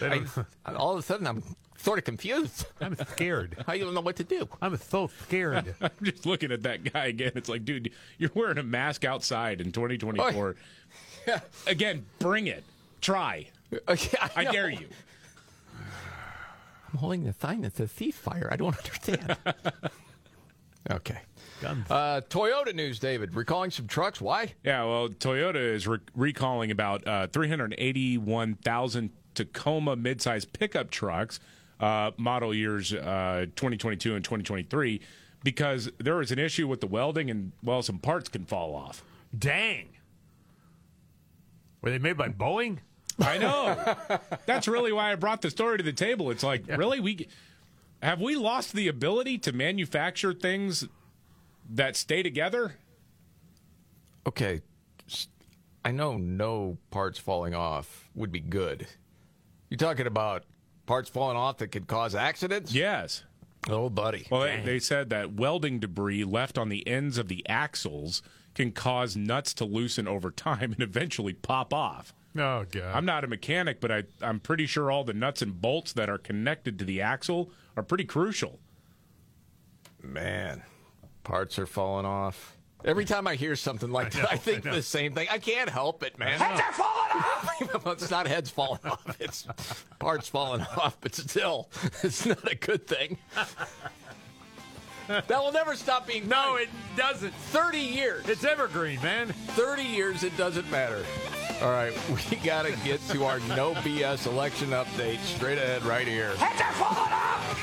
I, all of a sudden, I'm sort of confused. I'm scared. I don't know what to do. I'm so scared. I'm just looking at that guy again. It's like, dude, you're wearing a mask outside in twenty twenty-four. Oh, yeah. Again, bring it. Try. Okay, I, I dare you. I'm holding the sign that says ceasefire. I don't understand. Okay. Uh, Toyota news, David. Recalling some trucks. Why? Yeah, well, Toyota is re- recalling about uh, three hundred eighty-one thousand Tacoma midsize pickup trucks, uh, model years uh, twenty twenty-two and twenty twenty-three, because there was an issue with the welding and, well, some parts can fall off. Dang. Were they made by Boeing? I know. That's really why I brought the story to the table. It's like, yeah. really? We... Have we lost the ability to manufacture things that stay together? Okay. I know no parts falling off would be good. You're talking about parts falling off that could cause accidents? Yes. Oh, buddy. Well, they, they said that welding debris left on the ends of the axles can cause nuts to loosen over time and eventually pop off. Oh, God. I'm not a mechanic, but I, I'm pretty sure all the nuts and bolts that are connected to the axle are pretty crucial. Man, parts are falling off. Every time I hear something like that, I, know, I think I the same thing. I can't help it, man. Heads are falling off! It's not heads falling off. It's parts falling off, but still, it's not a good thing. That will never stop being No, funny. It doesn't. thirty years. It's evergreen, man. thirty years, it doesn't matter. All right, we got to get to our No B S election update straight ahead right here. Heads are falling off!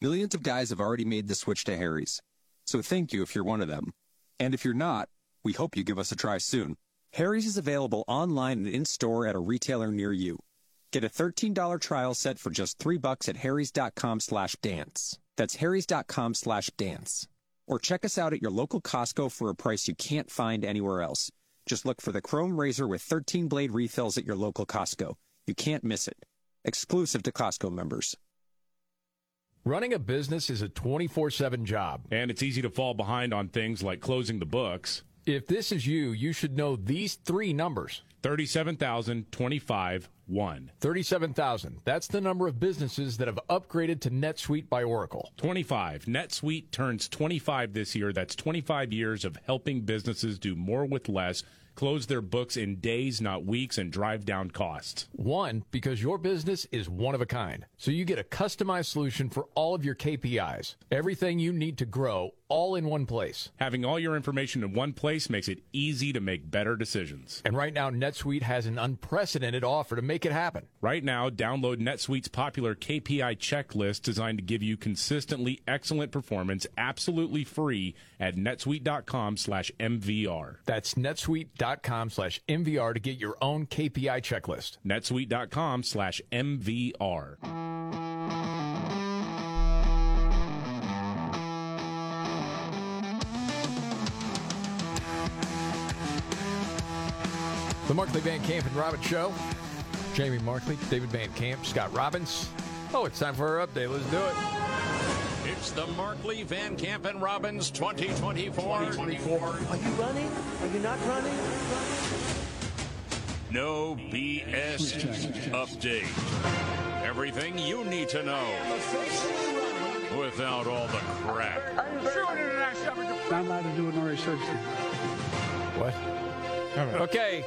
Millions of guys have already made the switch to Harry's, so thank you if you're one of them. And if you're not, we hope you give us a try soon. Harry's is available online and in-store at a retailer near you. Get a thirteen dollars trial set for just three bucks at harrys.com slash dance. That's harrys.com slash dance. Or check us out at your local Costco for a price you can't find anywhere else. Just look for the Chrome Razor with thirteen blade refills at your local Costco. You can't miss it. Exclusive to Costco members. Running a business is a twenty-four seven job. And it's easy to fall behind on things like closing the books. If this is you, you should know these three numbers. thirty-seven thousand twenty-five won. thirty-seven thousand. That's the number of businesses that have upgraded to NetSuite by Oracle. twenty-five. NetSuite turns twenty-five this year. That's twenty-five years of helping businesses do more with less, close their books in days, not weeks, and drive down costs. One, because your business is one of a kind. So you get a customized solution for all of your K P Is, everything you need to grow, all in one place. Having all your information in one place makes it easy to make better decisions. And right now, NetSuite has an unprecedented offer to make it happen. Right now, download NetSuite's popular K P I checklist designed to give you consistently excellent performance absolutely free at netsuite dot com slash M V R. That's netsuite dot com slash M V R to get your own K P I checklist. netsuite dot com slash M V R. The Markley, Van Camp, and Robbins Show. Jamie Markley, David Van Camp, Scott Robbins. Oh, it's time for our update. Let's do it. It's the Markley, Van Camp, and Robbins twenty twenty-four. twenty twenty-four. Are you running? Are you not running? No B S update. Everything you need to know without all the crap. I'm not allowed to do any research. What? Okay.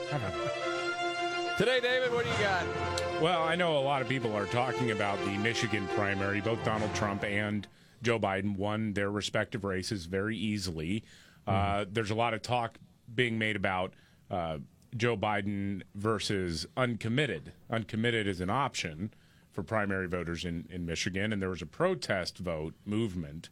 Today, David, what do you got? Well, I know a lot of people are talking about the Michigan primary. Both Donald Trump and Joe Biden won their respective races very easily. Mm-hmm. Uh, there's a lot of talk being made about uh, Joe Biden versus uncommitted. Uncommitted is an option for primary voters in, in Michigan, and there was a protest vote movement,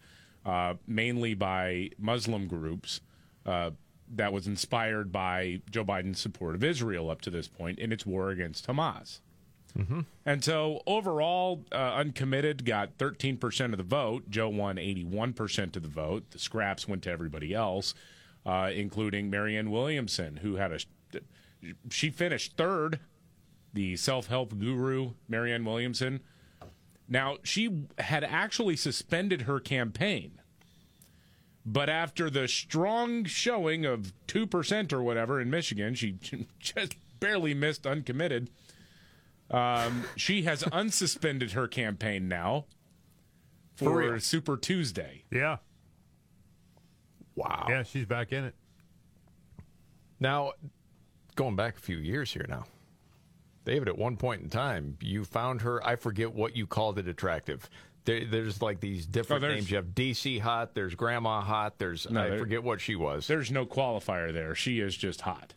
uh, mainly by Muslim groups, uh that was inspired by Joe Biden's support of Israel up to this point in its war against Hamas. Mm-hmm. And so overall, uh, uncommitted got thirteen percent of the vote. Joe won eighty-one percent of the vote. The scraps went to everybody else, uh, including Marianne Williamson, who had a – she finished third, the self-help guru, Marianne Williamson. Now, she had actually suspended her campaign. But after the strong showing of two percent or whatever in Michigan, she just barely missed uncommitted. Um, she has unsuspended her campaign now for, for Super Tuesday. Yeah. Wow. Yeah, she's back in it. Now, going back a few years here now, David, at one point in time, you found her, I forget what you called it, attractive. There, there's like these different oh, names. You have D C hot, there's Grandma hot, there's no, I there, forget what she was. There's no qualifier there. She is just hot.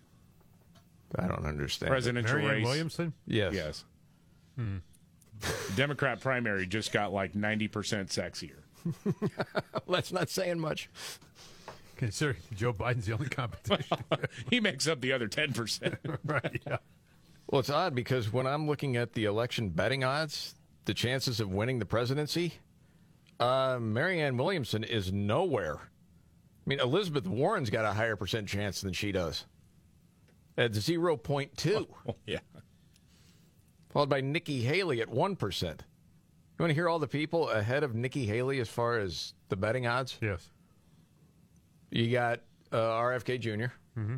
I don't understand. Presidential Marianne race. Williamson? Yes. Yes. Hmm. Democrat primary just got like ninety percent sexier. That's not saying much. Considering Joe Biden's the only competition. He makes up the other ten percent. Right, yeah. Well, it's odd because when I'm looking at the election betting odds, the chances of winning the presidency, uh, Marianne Williamson is nowhere. I mean, Elizabeth Warren's got a higher percent chance than she does at zero point two. Oh, yeah. Followed by Nikki Haley at one percent. You want to hear all the people ahead of Nikki Haley as far as the betting odds? Yes. You got uh, R F K Junior Mm-hmm.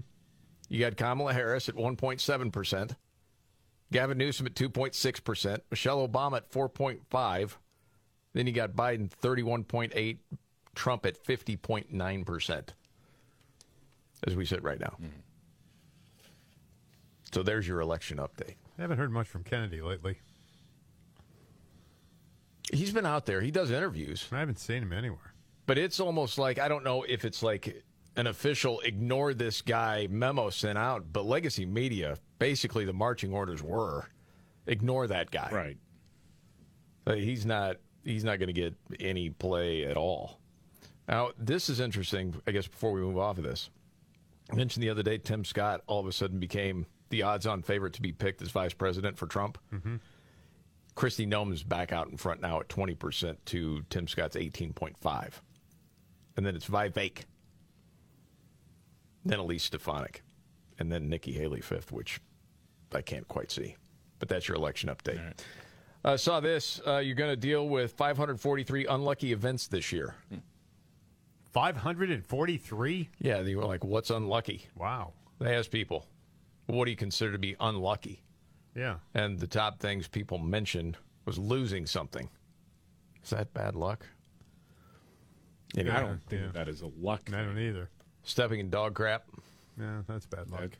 You got Kamala Harris at one point seven percent. Gavin Newsom at two point six percent, Michelle Obama at four point five, then you got Biden thirty-one point eight, Trump at fifty point nine percent, as we sit right now. Mm-hmm. So there's your election update. I haven't heard much from Kennedy lately. He's been out there. He does interviews. I haven't seen him anywhere. But it's almost like, I don't know if it's like an official ignore this guy memo sent out, but legacy media, basically the marching orders were ignore that guy. Right. Like he's not he's not going to get any play at all. Now, this is interesting, I guess, before we move off of this. I mentioned the other day Tim Scott all of a sudden became the odds-on favorite to be picked as vice president for Trump. Mm-hmm. Kristi Noem's back out in front now at twenty percent to Tim Scott's eighteen point five. And then it's Vivek. Then Elise Stefanik. And then Nikki Haley fifth, which I can't quite see. But that's your election update. I right. uh, saw this. Uh, you're going to deal with five hundred forty-three unlucky events this year. five hundred forty-three? Yeah, they were like, what's unlucky? Wow. They asked people. what do you consider to be unlucky? Yeah. And the top things people mentioned was losing something. Is that bad luck? You know, yeah, I don't think yeah. that is a luck. I don't either. Stepping in dog crap. Yeah, that's bad luck. That,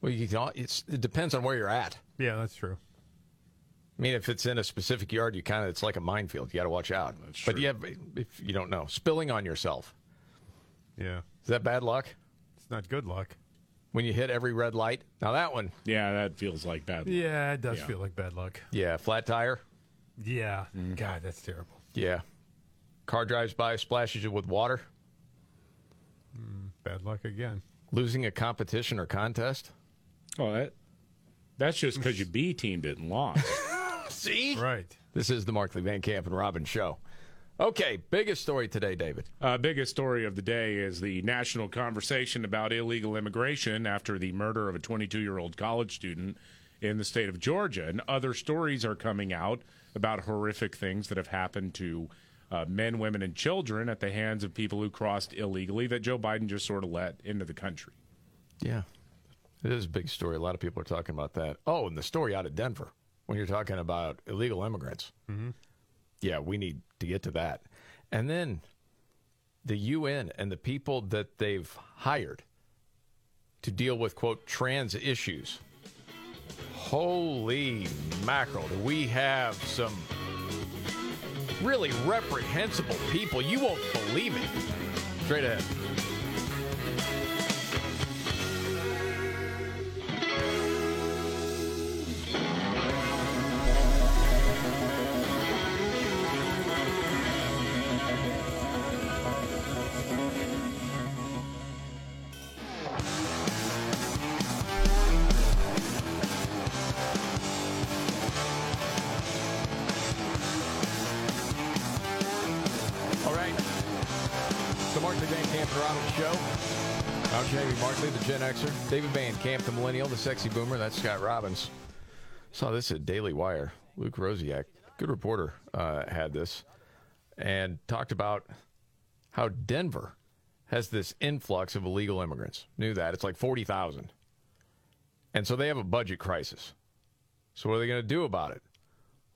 well, you know, it's, it depends on where you're at. Yeah, that's true. I mean, if it's in a specific yard, you kind of it's like a minefield. You got to watch out. That's true. But yeah, if you don't know, spilling on yourself. Yeah. Is that bad luck? It's not good luck. When you hit every red light. Now that one. Yeah, that feels like bad luck. Yeah, it does yeah. feel like bad luck. Yeah, flat tire. Yeah. Mm. God, that's terrible. Yeah. Car drives by, splashes you with water. Mm, bad luck again. Losing a competition or contest. Oh, that that's just because your B team didn't lost. See? Right. This is the Markley, Van Camp, and Robbins show. Okay, biggest story today, David. Uh, biggest story of the day is the national conversation about illegal immigration after the murder of a twenty-two-year-old college student in the state of Georgia. And other stories are coming out about horrific things that have happened to uh, men, women, and children at the hands of people who crossed illegally that Joe Biden just sort of let into the country. Yeah, it is a big story. A lot of people are talking about that. Oh, and the story out of Denver when you're talking about illegal immigrants. Mm-hmm. Yeah, we need to get to that. And then the U N and the people that they've hired to deal with, quote, trans issues. Holy mackerel, do we have some really reprehensible people. You won't believe it. Straight ahead. Jamie Markley, the Gen Xer. David Van Camp, the Millennial, the Sexy Boomer. That's Scott Robbins. Saw this at Daily Wire. Luke Rosiak, good reporter, uh, had this and talked about how Denver has this influx of illegal immigrants. Knew that. It's like forty thousand. And so they have a budget crisis. So what are they going to do about it?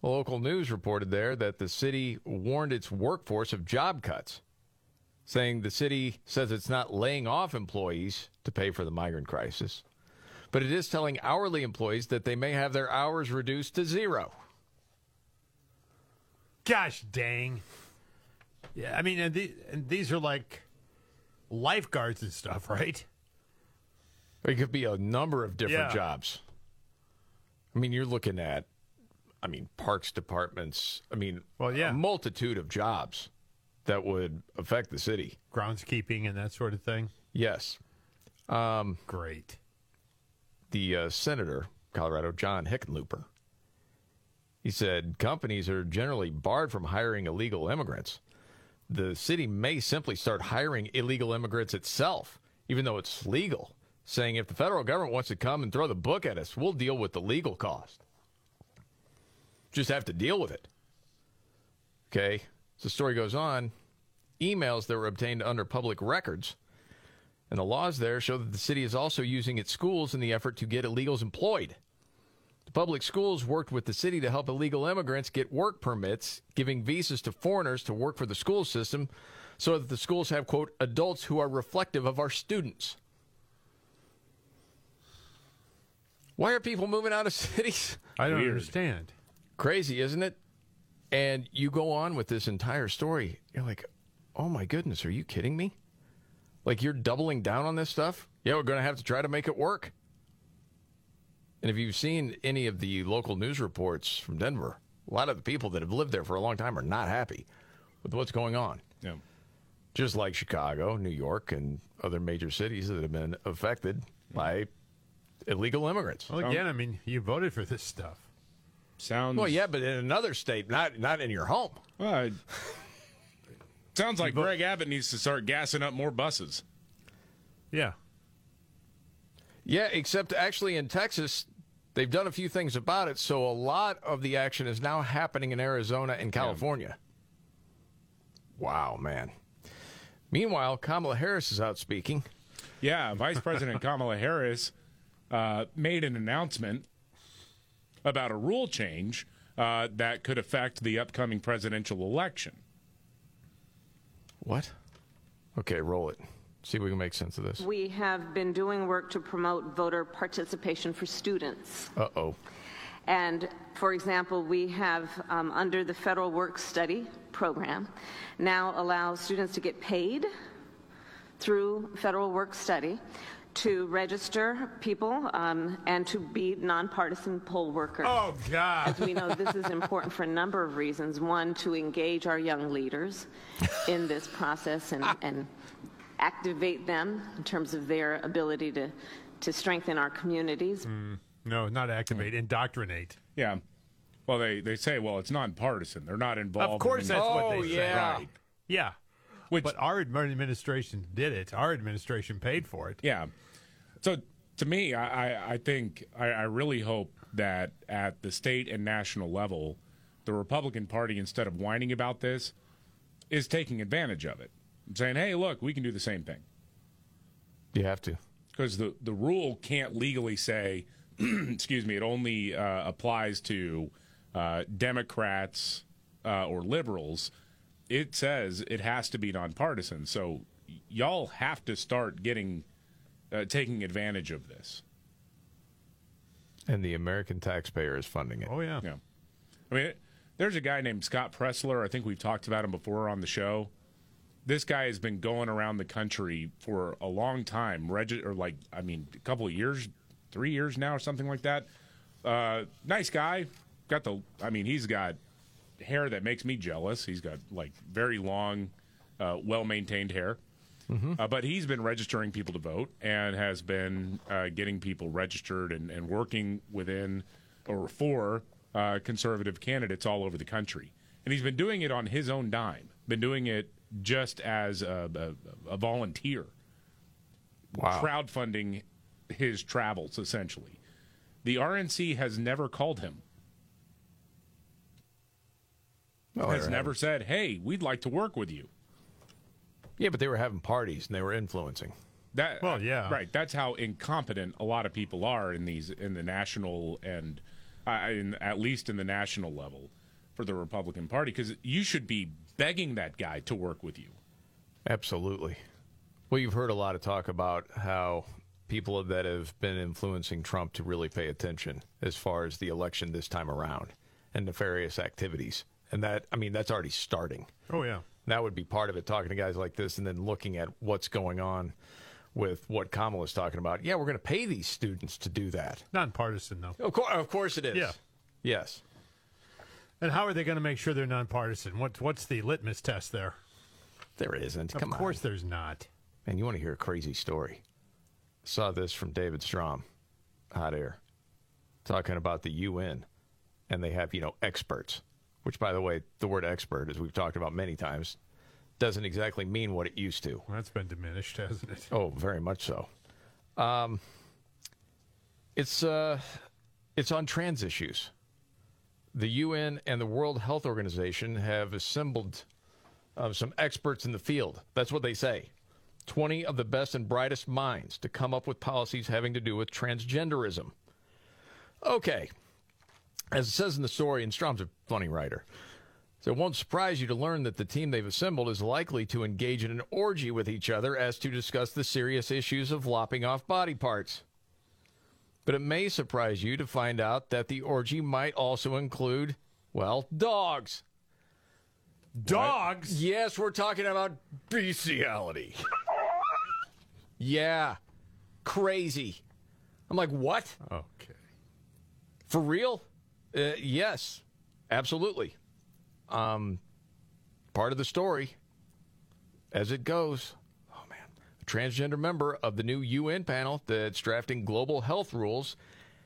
Well, local news reported there that the city warned its workforce of job cuts, saying the city says it's not laying off employees to pay for the migrant crisis, but it is telling hourly employees that they may have their hours reduced to zero. Gosh dang. Yeah, I mean, and, the, and these are like lifeguards and stuff, right? It could be a number of different yeah. jobs. I mean, you're looking at, I mean, parks departments. I mean, well, yeah. a multitude of jobs that would affect the city. Groundskeeping and that sort of thing? Yes. Um, Great. The uh, senator, Colorado, John Hickenlooper, he said companies are generally barred from hiring illegal immigrants. The city may simply start hiring illegal immigrants itself, even though it's legal, saying if the federal government wants to come and throw the book at us, we'll deal with the legal cost. Just have to deal with it. Okay. So the story goes on, emails that were obtained under public records, and the laws there show that the city is also using its schools in the effort to get illegals employed. The public schools worked with the city to help illegal immigrants get work permits, giving visas to foreigners to work for the school system so that the schools have, quote, adults who are reflective of our students. Why are people moving out of cities? I don't Weird. understand. Crazy, isn't it? And you go on with this entire story. You're like, oh, my goodness, are you kidding me? Like, you're doubling down on this stuff? Yeah, we're going to have to try to make it work. And if you've seen any of the local news reports from Denver, a lot of the people that have lived there for a long time are not happy with what's going on. Yeah. Just like Chicago, New York, and other major cities that have been affected yeah. by illegal immigrants. Well, again, um, I mean, you voted for this stuff. Sounds well, yeah, but in another state, not not in your home. Well, I, sounds like but, Greg Abbott needs to start gassing up more buses. Yeah. Yeah, except actually in Texas, they've done a few things about it, so a lot of the action is now happening in Arizona and California. Yeah. Wow, man. Meanwhile, Kamala Harris is out speaking. Yeah, Vice President Kamala Harris uh, made an announcement about a rule change uh, that could affect the upcoming presidential election. What? Okay, roll it. See if we can make sense of this. We have been doing work to promote voter participation for students. Uh-oh. And, for example, we have, um, under the Federal Work Study program, now allow students to get paid through Federal Work Study to register people um, and to be nonpartisan poll workers. Oh, God. As we know, this is important for a number of reasons. One, to engage our young leaders in this process and, and activate them in terms of their ability to, to strengthen our communities. Mm. No, not activate, indoctrinate. Yeah. Well, they, they say, well, it's nonpartisan. They're not involved. Of course in that's what they oh, say. Yeah. Right. Yeah. Which, but our administration did it. Our administration paid for it. Yeah. So to me, I, I think, I, I really hope that at the state and national level, the Republican Party, instead of whining about this, is taking advantage of it. Saying, hey, look, we can do the same thing. You have to. Because the, the rule can't legally say... excuse me, it only uh, applies to uh, Democrats uh, or liberals. It says it has to be nonpartisan. So y- y'all have to start getting, uh, taking advantage of this. And the American taxpayer is funding it. Oh, yeah. yeah. I mean, it, there's a guy named Scott Pressler. I think we've talked about him before on the show. This guy has been going around the country for a long time, regi- or like, I mean, a couple of years Three years now or something like that. Uh, nice guy. Got the, I mean, he's got hair that makes me jealous. He's got, like, very long, uh, well-maintained hair. Mm-hmm. Uh, but he's been registering people to vote and has been uh, getting people registered and, and working within or for uh, conservative candidates all over the country. And he's been doing it on his own dime. Been doing it just as a, a, a volunteer. Wow. Crowdfunding his travels, essentially. The R N C has never called him. No, has never having... said, hey, we'd like to work with you. Yeah, but they were having parties and they were influencing. That, well, yeah. Right, that's how incompetent a lot of people are in these in the national and uh, in, at least in the national level for the Republican Party, because you should be begging that guy to work with you. Absolutely. Well, you've heard a lot of talk about how people that have been influencing Trump to really pay attention as far as the election this time around and nefarious activities. And that, I mean, that's already starting. Oh, yeah. That would be part of it, talking to guys like this and then looking at what's going on with what Kamala's talking about. Yeah, we're going to pay these students to do that. Nonpartisan, though. Of, co- of course it is. Yeah. Yes. And how are they going to make sure they're nonpartisan? What, what's the litmus test there? There isn't. Come on. Of course there's not. And you want to hear a crazy story. Saw this from David Strom, Hot Air, talking about the U N, and they have, you know, experts, which, by the way, the word expert, as we've talked about many times, doesn't exactly mean what it used to. Well, that's been diminished, hasn't it? Oh, very much so. Um, it's, uh, it's on trans issues. The U N and the World Health Organization have assembled uh, some experts in the field. That's what they say. twenty of the best and brightest minds to come up with policies having to do with transgenderism. Okay. As it says in the story, and Strom's a funny writer, so it won't surprise you to learn that the team they've assembled is likely to engage in an orgy with each other as to discuss the serious issues of lopping off body parts. But it may surprise you to find out that the orgy might also include, well, dogs. Dogs? What? Yes, we're talking about bestiality. Yeah. Crazy. I'm like, what? Okay. For real? Uh, yes. Absolutely. Um, part of the story, as it goes, oh, man, a transgender member of the new U N panel that's drafting global health rules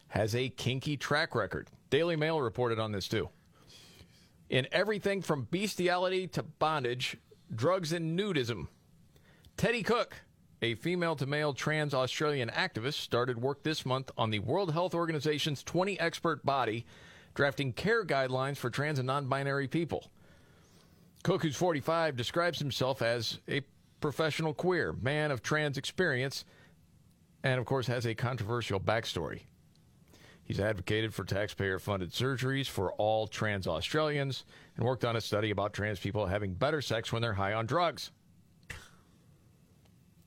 has a kinky track record. Daily Mail reported on this, too. In everything from bestiality to bondage, drugs and nudism. Teddy Cook, a female-to-male trans Australian activist, started work this month on the World Health Organization's twenty-expert body, drafting care guidelines for trans and non-binary people. Cook, who's forty-five, describes himself as a professional queer, man of trans experience, and, of course, has a controversial backstory. He's advocated for taxpayer-funded surgeries for all trans Australians and worked on a study about trans people having better sex when they're high on drugs.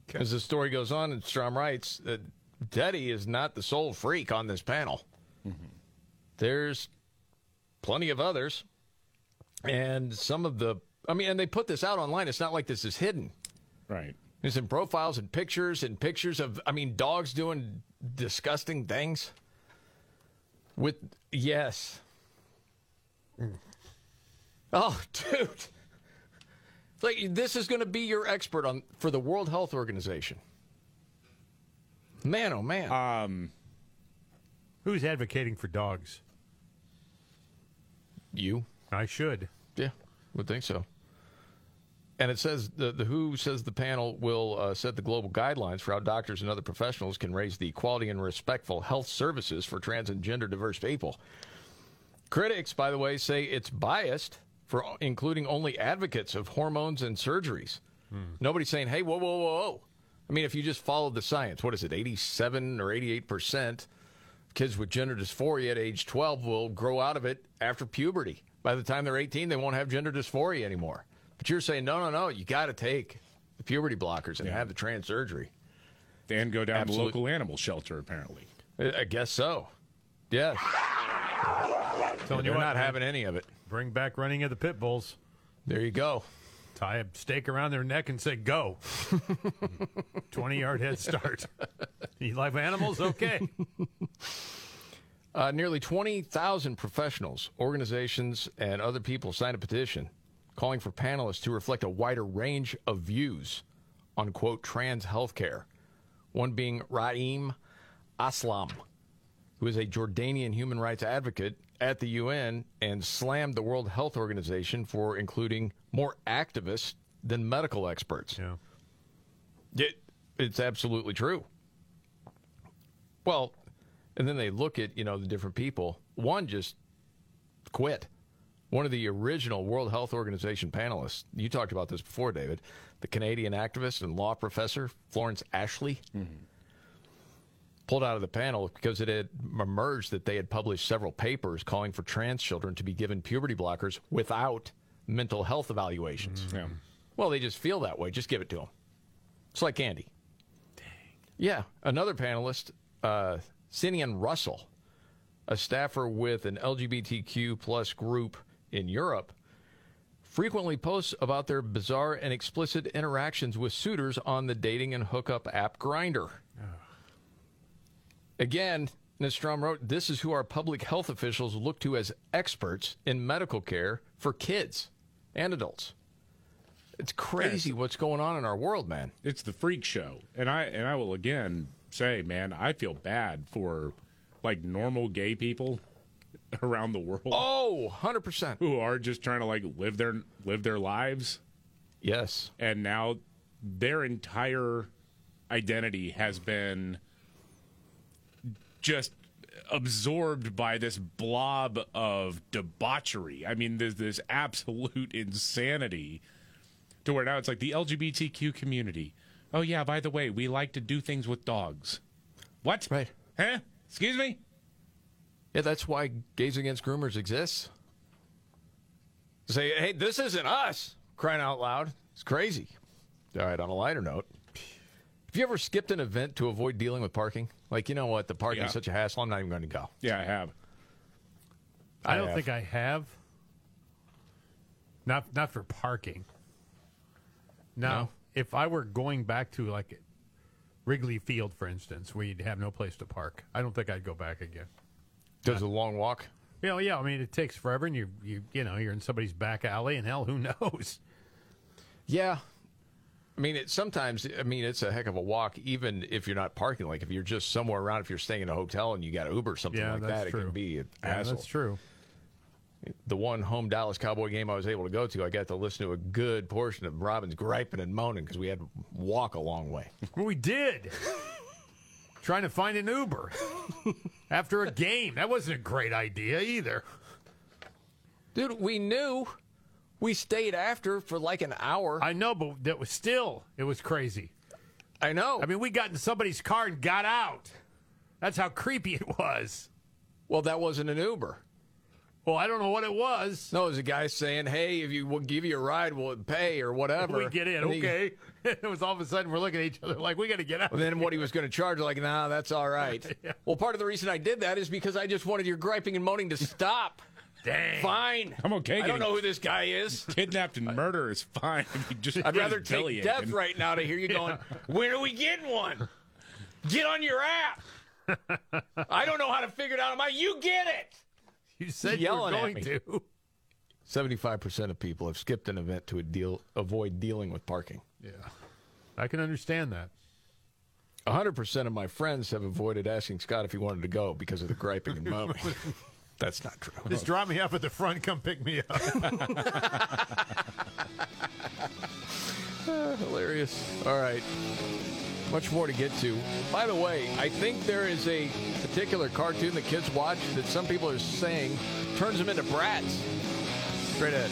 Okay. As the story goes on, and Strom writes that Deddy is not the sole freak on this panel. Mm-hmm. There's plenty of others. And some of the, I mean, and they put this out online. It's not like this is hidden. Right. It's in profiles and pictures and pictures of, I mean, dogs doing disgusting things. With, yes. Mm. Oh, dude. It's like, this is going to be your expert on for the World Health Organization. Man, oh, man. Um, who's advocating for dogs? You. I should. Yeah, would think so. And it says, the, the W H O says the panel will uh, set the global guidelines for how doctors and other professionals can raise the quality and respectful health services for trans and gender diverse people. Critics, by the way, say it's biased for including only advocates of hormones and surgeries. Hmm. Nobody's saying, hey, whoa, whoa, whoa, whoa. I mean, if you just followed the science, what is it, eighty-seven or eighty-eight percent kids with gender dysphoria at age twelve will grow out of it after puberty. By the time they're eighteen, they won't have gender dysphoria anymore. But you're saying, no, no, no, you got to take the puberty blockers and yeah. have the trans surgery. Then go down Absolute. to local animal shelter, apparently. I guess so. Yes. So you're not having any of it. Bring back running of the pit bulls. There you go. Tie a stake around their neck and say, go. twenty-yard head start. You like animals? Okay. Uh, nearly twenty thousand professionals, organizations, and other people signed a petition calling for panelists to reflect a wider range of views on, quote, trans healthcare. One being Raim Aslam, who is a Jordanian human rights advocate at the U N and slammed the World Health Organization for including more activists than medical experts. Yeah. It, it's absolutely true. Well, and then they look at, you know, the different people. One just quit. One of the original World Health Organization panelists, you talked about this before, David, the Canadian activist and law professor, Florence Ashley, mm-hmm. pulled out of the panel because it had emerged that they had published several papers calling for trans children to be given puberty blockers without mental health evaluations. Mm-hmm. Yeah. Well, they just feel that way. Just give it to them. It's like candy. Dang. Yeah. Another panelist, uh, Sinian Russell, a staffer with an L G B T Q plus group in Europe, frequently posts about their bizarre and explicit interactions with suitors on the dating and hookup app Grindr. Oh. Again, Nistrom wrote, this is who our public health officials look to as experts in medical care for kids and adults. It's crazy yes. what's going on in our world, man. It's the freak show. And I and I will again say, man, I feel bad for, like, normal gay people around the world. Oh, one hundred percent. Who are just trying to, like, live their live their lives. Yes. And now their entire identity has been just absorbed by this blob of debauchery. I mean, there's this absolute insanity to where now it's like the L G B T Q community. Oh, yeah, by the way, we like to do things with dogs. What? Right. Huh? Excuse me? Yeah, that's why Gays Against Groomers exists. Say, hey, this isn't us, crying out loud. It's crazy. All right, on a lighter note, have you ever skipped an event to avoid dealing with parking? Like, you know what, the parking yeah. is such a hassle, I'm not even going to go. Yeah, I have. I, I don't have. think I have. Not not for parking. Now, no. If I were going back to, like, Wrigley Field, for instance, we'd have no place to park. I don't think I'd go back again. Does a long walk? Yeah, you know, yeah. I mean, it takes forever, and you, you, you know, you're in somebody's back alley, and hell, who knows? Yeah, I mean, it sometimes. I mean, it's a heck of a walk, even if you're not parking. Like if you're just somewhere around, if you're staying in a hotel and you got Uber or something yeah, like that, true. It can be an yeah, hassle. That's true. The one home Dallas Cowboy game I was able to go to, I got to listen to a good portion of Robbins griping and moaning because we had to walk a long way. We did. Trying to find an Uber after a game. That wasn't a great idea either. Dude, we knew. We stayed after for like an hour. I know, but that was still, it was crazy. I know. I mean, we got in somebody's car and got out. That's how creepy it was. Well, that wasn't an Uber. Well, I don't know what it was. No, it was a guy saying, hey, if you, we'll give you a ride, we'll pay or whatever. We get in, and okay. He, it was all of a sudden we're looking at each other like, we got to get out. And then what he was going to charge, like, nah, that's all right. Yeah. Well, part of the reason I did that is because I just wanted your griping and moaning to stop. Dang. Fine. I'm okay. I don't know who this guy is. Kidnapped and murder is fine. Just, I'd rather take death and... right now to hear you going, yeah. When are we getting one? Get on your app. I don't know how to figure it out. You get it. You said you were going to. seventy-five percent of people have skipped an event to a deal, avoid dealing with parking. Yeah. I can understand that. one hundred percent of my friends have avoided asking Scott if he wanted to go because of the griping and moaning. That's not true. Just drop me off at the front. Come pick me up. uh, hilarious. All right. Much more to get to. By the way, I think there is a particular cartoon that kids watch that some people are saying turns them into brats. Straight ahead.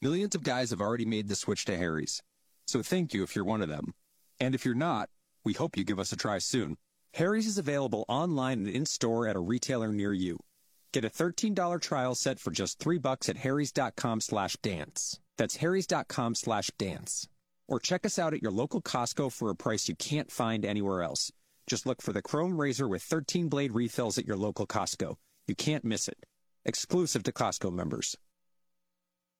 Millions of guys have already made the switch to Harry's, so thank you if you're one of them. And if you're not, we hope you give us a try soon. Harry's is available online and in-store at a retailer near you. Get a thirteen dollars trial set for just three bucks at harrys.com slash dance. That's harrys.com slash dance. Or check us out at your local Costco for a price you can't find anywhere else. Just look for the Chrome Razor with thirteen blade refills at your local Costco. You can't miss it. Exclusive to Costco members.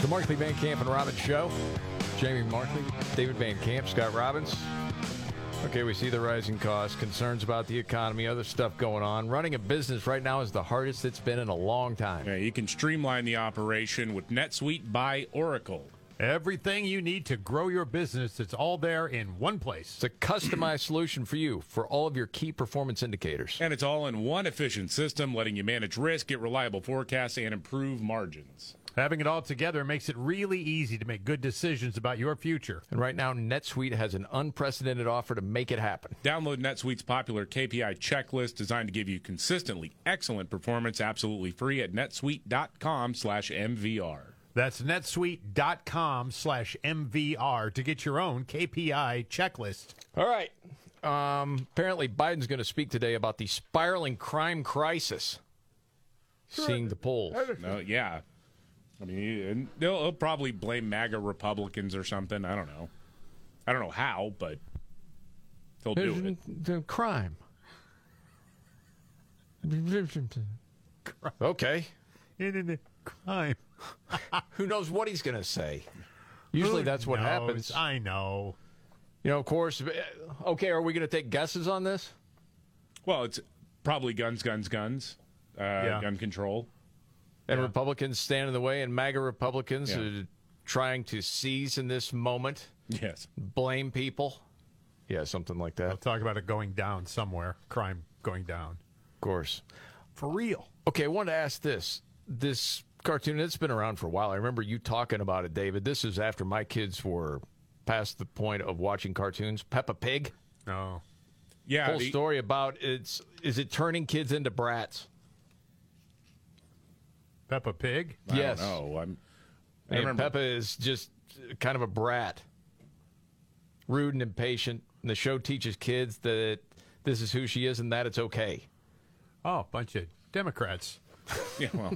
The Markley, Van Camp, and Robbins Show. Jamie Markley, David Van Camp, Scott Robbins. Okay, we see the rising costs, concerns about the economy, other stuff going on. Running a business right now is the hardest it's been in a long time. Yeah, you can streamline the operation with NetSuite by Oracle. Everything you need to grow your business, it's all there in one place. It's a customized solution for you for all of your key performance indicators. And it's all in one efficient system, letting you manage risk, get reliable forecasts, and improve margins. Having it all together makes it really easy to make good decisions about your future. And right now, NetSuite has an unprecedented offer to make it happen. Download NetSuite's popular K P I checklist designed to give you consistently excellent performance absolutely free at netsuite.com slash MVR. That's netsuite.com slash MVR to get your own K P I checklist. All right. Um, apparently, Biden's going to speak today about the spiraling crime crisis. Sure. Seeing the polls. No, yeah. I mean, they'll probably blame MAGA Republicans or something. I don't know. I don't know how, but they'll do it. Crime. Okay. Crime. Who knows what he's going to say? Usually Who that's what knows? happens. I know. You know, of course. Okay, are we going to take guesses on this? Well, it's probably guns, guns, guns. Uh, yeah. Gun control. and yeah. Republicans stand in the way, and MAGA Republicans yeah. are trying to seize in this moment. Yes. Blame people. Yeah, something like that. I'll talk about it going down somewhere. Crime going down. Of course. For real. Okay, I wanted to ask this. This cartoon, it's been around for a while. I remember you talking about it, David. This is after my kids were past the point of watching cartoons. Peppa Pig. Oh. Yeah. Whole the... story about it's is it turning kids into brats? Peppa Pig? I yes. don't know. I'm... I mean, Peppa is just kind of a brat. Rude and impatient. And the show teaches kids that this is who she is and that it's okay. Oh, bunch of Democrats. Yeah, well,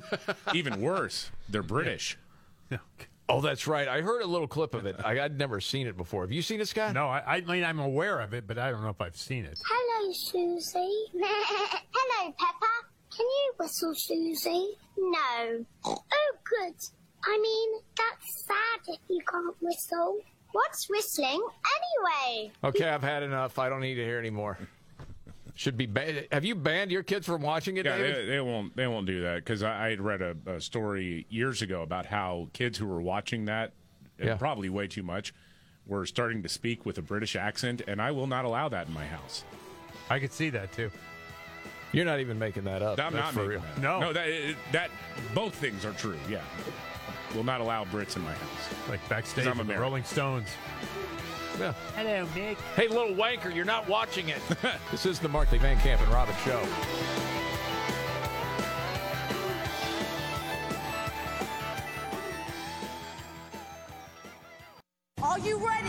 even worse, they're British. Yeah. Yeah. Oh, that's right. I heard a little clip of it. I, I'd never seen it before. Have you seen it, Scott? No, I, I mean, I'm aware of it, but I don't know if I've seen it. Hello, Susie. Hello, Peppa. Can you whistle, Susie? No. Oh, good. I mean, that's sad if you can't whistle. What's whistling anyway? Okay, I've had enough. I don't need to hear anymore. Should be banned. Have you banned your kids from watching it, yeah, David? They, they won't. They won't do that because I, I had read a, a story years ago about how kids who were watching that, yeah. probably way too much, were starting to speak with a British accent, and I will not allow that in my house. I could see that too. You're not even making that up. I'm That's not for real. That. No, no, that, that both things are true. Yeah, will not allow Brits in my house. Like backstage, I'm a Rolling Stones. Yeah. Hello, Nick. Hey, little wanker, you're not watching it. This is the Markley, Van Camp, and Robbins Show. Are you ready?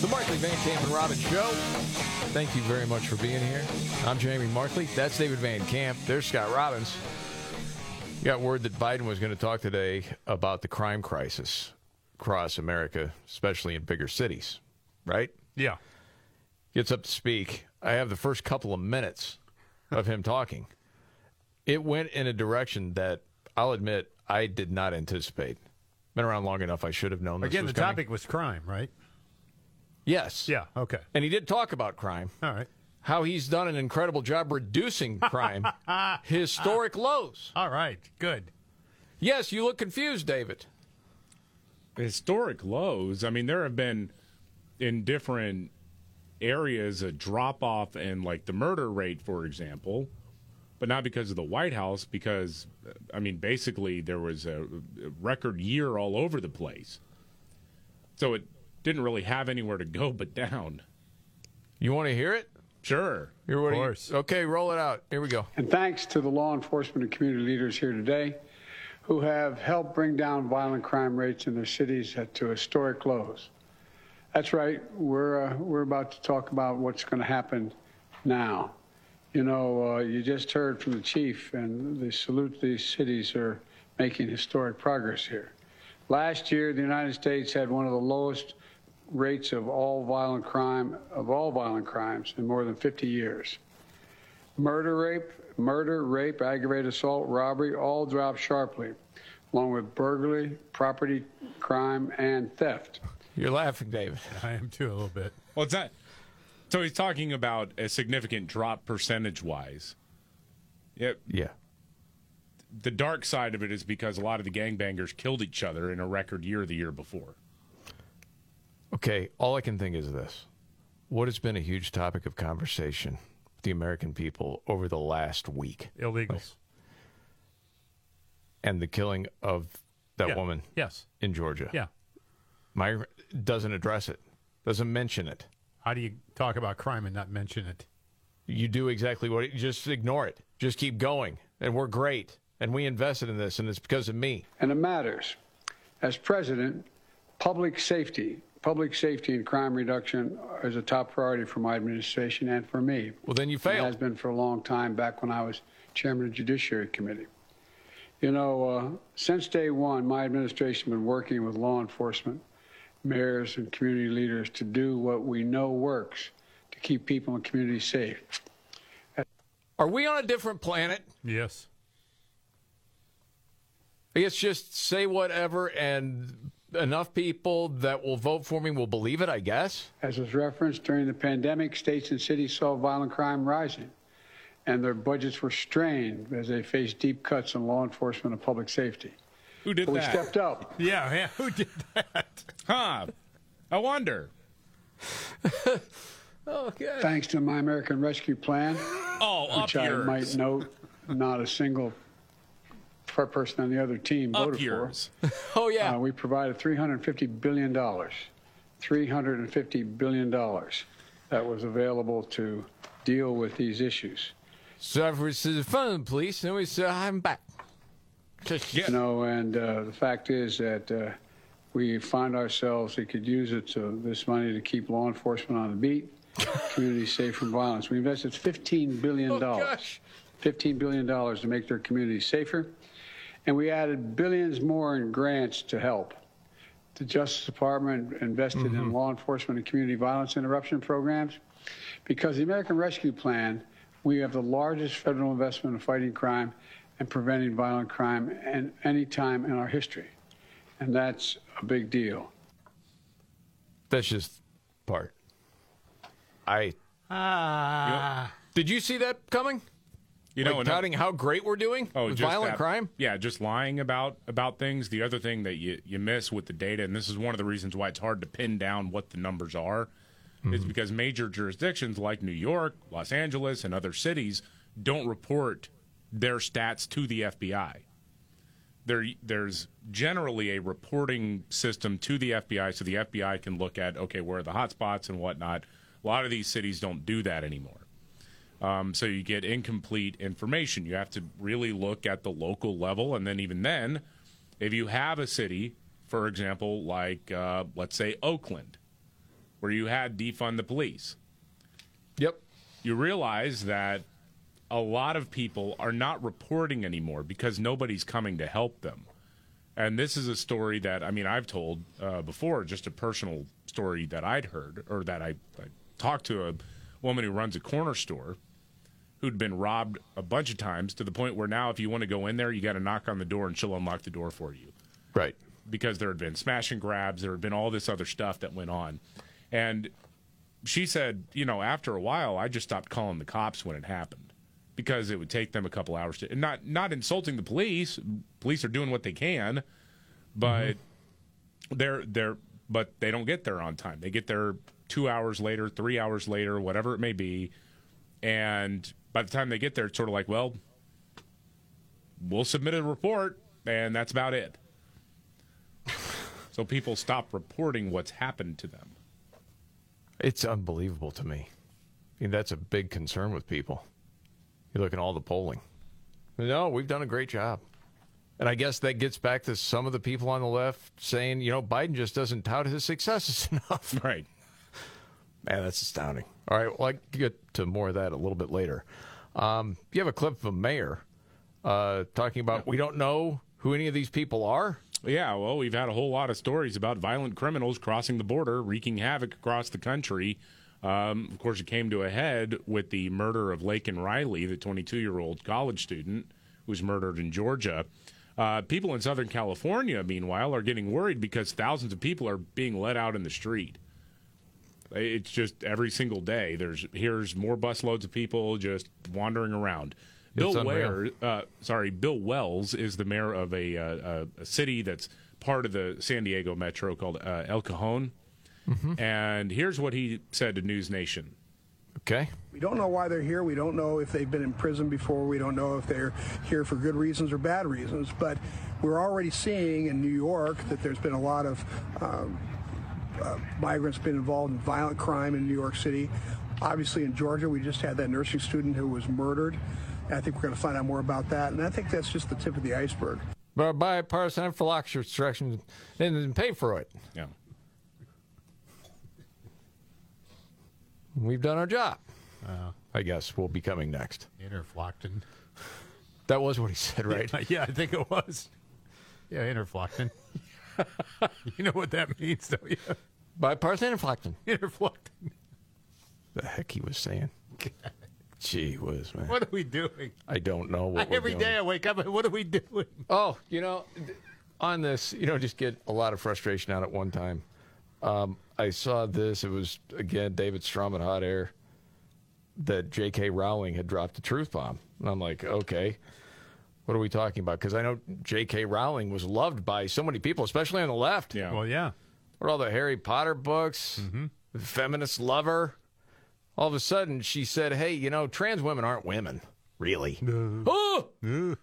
The Markley, Van Camp, and Robbins Show. Thank you very much for being here. I'm Jamie Markley. That's David Van Camp. There's Scott Robbins. You got word that Biden was going to talk today about the crime crisis across America, especially in bigger cities, right? Yeah. Gets up to speak. I have the first couple of minutes of him talking. It went in a direction that I'll admit I did not anticipate. Been around long enough, I should have known this was coming. Again, the topic was crime, right? Yes. Yeah, okay. And he did talk about crime. All right. How he's done an incredible job reducing crime. Historic lows. All right, good. Yes, you look confused, David. Historic lows. I mean, there have been in different areas a drop-off in, like, the murder rate, for example, but not because of the White House, because, I mean, basically there was a record year all over the place. So it didn't really have anywhere to go but down. You want to hear it? Sure. Here, what of course. You, okay, roll it out. Here we go. And thanks to the law enforcement and community leaders here today who have helped bring down violent crime rates in their cities to historic lows. That's right. We're, uh, we're about to talk about what's going to happen now. You know, uh, you just heard from the chief, and the salute these cities are making historic progress here. Last year, the United States had one of the lowest rates of all violent crime, of all violent crimes in more than fifty years. Murder, rape, murder, rape, aggravated assault, robbery, all dropped sharply, along with burglary, property crime, and theft. You're laughing, David. I am too, a little bit. Well, it's not. So he's talking about a significant drop percentage-wise. Yep. Yeah. The dark side of it is because a lot of the gangbangers killed each other in a record year the year before. Okay, all I can think is this. What has been a huge topic of conversation with the American people over the last week? Illegals. And the killing of that yeah. woman yes. in Georgia. Yeah. My doesn't address it. Doesn't mention it. How do you talk about crime and not mention it? You do exactly what it, just ignore it. Just keep going. And we're great. And we invested in this, and it's because of me. And it matters. As president, public safety. Public safety and crime reduction is a top priority for my administration and for me. Well, then you failed. It has been for a long time, back when I was chairman of the Judiciary Committee. You know, uh, since day one, my administration has been working with law enforcement mayors and community leaders to do what we know works to keep people and communities safe. Are we on a different planet? Yes. It's just say whatever, and enough people that will vote for me will believe it, I guess. As was referenced during the pandemic, states and cities saw violent crime rising, and their budgets were strained as they faced deep cuts in law enforcement and public safety. Who did but that? We stepped up. Yeah, yeah, who did that? Huh. I wonder. Oh, good. Thanks to my American Rescue Plan, oh, which I yours. might note, not a single per person on the other team up voted yours. for. Oh, yeah. Uh, we provided three hundred fifty billion dollars. three hundred fifty billion dollars that was available to deal with these isuse. So I was to the phone, please, and we said, I'm back. Just, yeah. You know, and uh, the fact is that uh, we find ourselves, we could use it to, this money to keep law enforcement on the beat, communities safe from violence. We invested fifteen billion dollars. Oh, gosh. fifteen billion dollars to make their communities safer. And we added billions more in grants to help. The Justice Department invested mm-hmm. in law enforcement and community violence interruption programs. Because the American Rescue Plan, we have the largest federal investment in fighting crime and preventing violent crime at any time in our history. And that's a big deal. That's just part. I. Ah. You know, did you see that coming? You know, like touting how great we're doing oh, with just violent that, crime? Yeah, just lying about, about things. The other thing that you, you miss with the data, and this is one of the reasons why it's hard to pin down what the numbers are, mm-hmm. is because major jurisdictions like New York, Los Angeles, and other cities don't report their stats to the F B I. There, there's generally a reporting system to the F B I so the F B I can look at, okay, where are the hot spots and whatnot. A lot of these cities don't do that anymore. Um, so you get incomplete information. You have to really look at the local level. And then even then, if you have a city, for example, like, uh, let's say, Oakland, where you had defund the police. Yep. You realize that a lot of people are not reporting anymore because nobody's coming to help them. And this is a story that, I mean, I've told uh, before, just a personal story that I'd heard or that I, I talked to a woman who runs a corner store who'd been robbed a bunch of times to the point where now if you want to go in there, you got to knock on the door and she'll unlock the door for you. Right. Because there had been smash and grabs. There had been all this other stuff that went on. And she said, you know, after a while, I just stopped calling the cops when it happened because it would take them a couple hours to, and not, not insulting the police. Police are doing what they can, but mm-hmm. they're, they're, but they don't get there on time. They get there two hours later, three hours later, whatever it may be. And by the time they get there, it's sort of like, well, we'll submit a report, and that's about it. So people stop reporting what's happened to them. It's unbelievable to me. I mean, that's a big concern with people. You look at all the polling. No, we've done a great job. And I guess that gets back to some of the people on the left saying, you know, Biden just doesn't tout his successes enough. Right. Man, that's astounding. All right, well, I can get to more of that a little bit later. Um, you have a clip of a mayor uh, talking about we don't know who any of these people are. Yeah, well, we've had a whole lot of stories about violent criminals crossing the border, wreaking havoc across the country. Um, of course, it came to a head with the murder of Laken Riley, the twenty-two-year-old college student who was murdered in Georgia. Uh, people in Southern California, meanwhile, are getting worried because thousands of people are being let out in the street. It's just every single day. There's here's more busloads of people just wandering around. It's Bill Ware, uh, sorry, Bill Wells is the mayor of a, uh, a city that's part of the San Diego Metro called uh, El Cajon. Mm-hmm. And here's what he said to News Nation. Okay. We don't know why they're here. We don't know if they've been in prison before. We don't know if they're here for good reasons or bad reasons. But we're already seeing in New York that there's been a lot of Um, Uh, migrants been involved in violent crime in New York City. Obviously in Georgia, we just had that nursing student who was murdered. And I think we're going to find out more about that. And I think that's just the tip of the iceberg. But by partisan for luxury instructions and pay for it. Yeah. We've done our job. Uh, I guess we'll be coming next. Interflockton. That was what he said, right? Yeah, yeah, I think it was. Yeah, Interflockton. You know what that means, don't you? Bipartisan interflecting. Interflecting. The heck he was saying. God. Gee whiz, man. What are we doing? I don't know what I, we're every doing. Day I wake up, what are we doing? Oh, you know, on this, you know, just get a lot of frustration out at one time. Um, I saw this. It was, again, David Strum at Hot Air that J K. Rowling had dropped a truth bomb. And I'm like, okay, what are we talking about? Because I know J K. Rowling was loved by so many people, especially on the left. Yeah. Well, yeah. What are all the Harry Potter books? Mm-hmm. Feminist lover. All of a sudden, she said, hey, you know, trans women aren't women, really. No. Oh! No.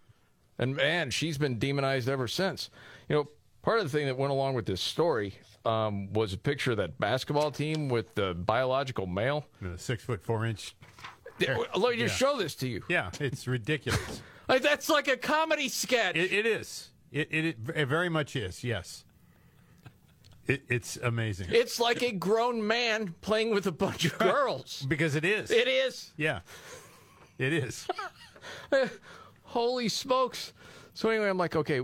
And, man, she's been demonized ever since. You know, part of the thing that went along with this story um, was a picture of that basketball team with the biological male. The six-foot-four-inch. Let me just yeah. show this to you. Yeah, it's ridiculous. Like, that's like a comedy sketch. It, it is. It, it it very much is, yes. It, it's amazing. It's like a grown man playing with a bunch of girls. Because it is. It is. Yeah. It is. Holy smokes. So anyway, I'm like, okay,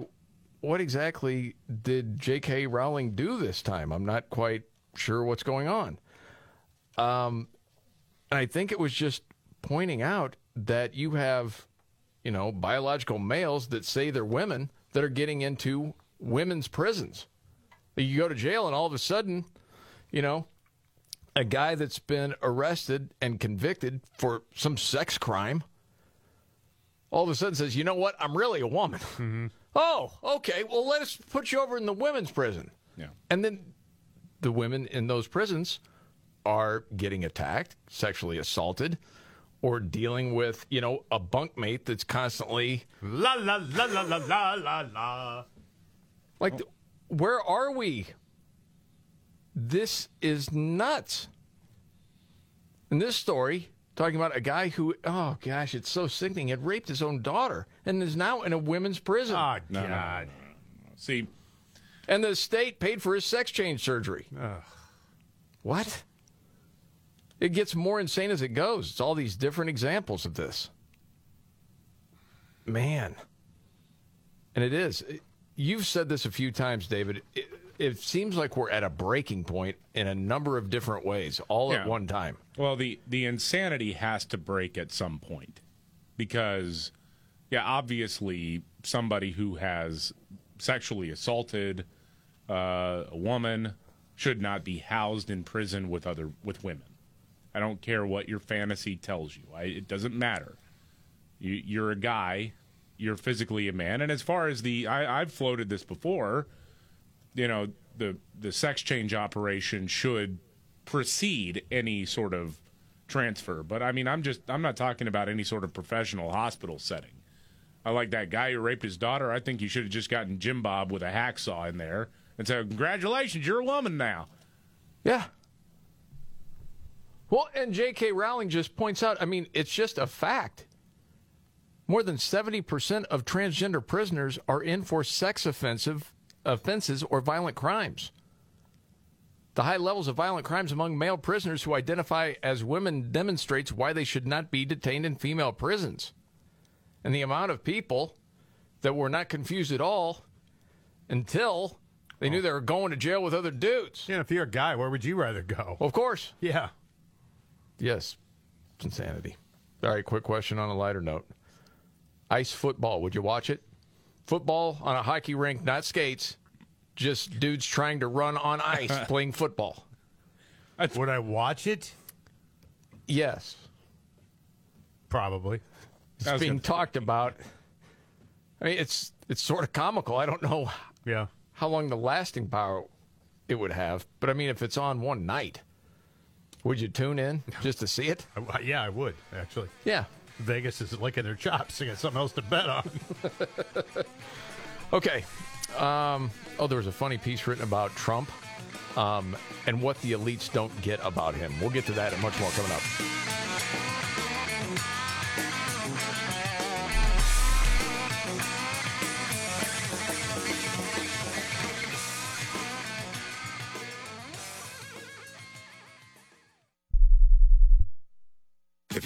what exactly did J K. Rowling do this time? I'm not quite sure what's going on. Um, and I think it was just pointing out that you have, you know, biological males that say they're women that are getting into women's prisons. You go to jail, and all of a sudden, you know, a guy that's been arrested and convicted for some sex crime all of a sudden says, you know what, I'm really a woman. Mm-hmm. Oh, okay, well, let us put you over in the women's prison. Yeah. And then the women in those prisons are getting attacked, sexually assaulted, or dealing with, you know, a bunkmate that's constantly... La, la, la, la, la, la, la, la. Like... The, Where are we? This is nuts. In this story, talking about a guy who, oh, gosh, it's so sickening, had raped his own daughter and is now in a women's prison. Oh, God. No, no, no, no, no. See. And the state paid for his sex change surgery. Ugh. What? It gets more insane as it goes. It's all these different examples of this. Man. And it is. It, You've said this a few times, David. It, it seems like we're at a breaking point in a number of different ways, all yeah. at one time. Well, the, the insanity has to break at some point because, yeah, obviously somebody who has sexually assaulted uh, a woman should not be housed in prison with other with women. I don't care what your fantasy tells you. I, it doesn't matter. You, you're a guy. You're physically a man, and as far as the I, I've floated this before, you know, the the sex change operation should precede any sort of transfer. But I mean, I'm just I'm not talking about any sort of professional hospital setting. I like that guy who raped his daughter. I think you should have just gotten Jim Bob with a hacksaw in there and said, "Congratulations, you're a woman now." Yeah. Well, and J K. Rowling just points out. I mean, it's just a fact. More than seventy percent of transgender prisoners are in for sex offensive offenses or violent crimes. The high levels of violent crimes among male prisoners who identify as women demonstrates why they should not be detained in female prisons. And the amount of people that were not confused at all until they oh. knew they were going to jail with other dudes. Yeah, if you're a guy, where would you rather go? Well, of course. Yeah. Yes. It's insanity. All right, quick question on a lighter note. Ice football. Would you watch it? Football on a hockey rink, not skates. Just dudes trying to run on ice playing football. Would I watch it? Yes. Probably. It's being talked about. I mean, it's it's sort of comical. I don't know yeah. how long the lasting power it would have. But, I mean, if it's on one night, would you tune in just to see it? I, yeah, I would, actually. Yeah. Vegas is licking their chops. They got something else to bet on. Okay. Um, oh, there was a funny piece written about Trump um, and what the elites don't get about him. We'll get to that and much more coming up. If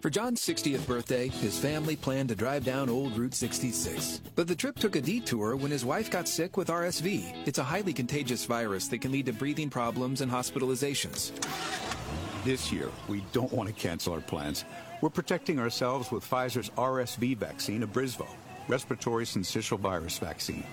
For John's sixtieth birthday, his family planned to drive down old Route sixty-six. But the trip took a detour when his wife got sick with R S V. It's a highly contagious virus that can lead to breathing problems and hospitalizations. This year, we don't want to cancel our plans. We're protecting ourselves with Pfizer's R S V vaccine, Abrysvo, respiratory syncytial virus vaccine.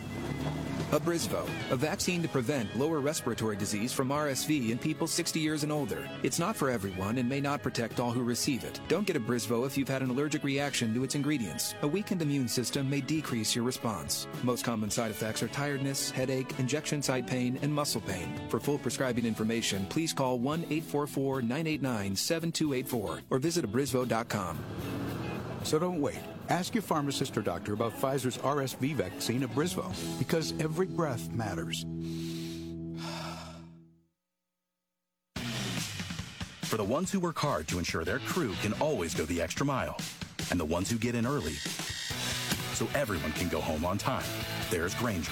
Abrysvo, a vaccine to prevent lower respiratory disease from R S V in people sixty years and older. It's not for everyone and may not protect all who receive it. Don't get Abrysvo if you've had an allergic reaction to its ingredients. A weakened immune system may decrease your response. Most common side effects are tiredness, headache, injection site pain, and muscle pain. For full prescribing information, please call one eight four four, nine eight nine, seven two eight four or visit abrysvo dot com. So don't wait. Ask your pharmacist or doctor about Pfizer's R S V vaccine, Abrysvo, because every breath matters. For the ones who work hard to ensure their crew can always go the extra mile, and the ones who get in early so everyone can go home on time, there's Grainger,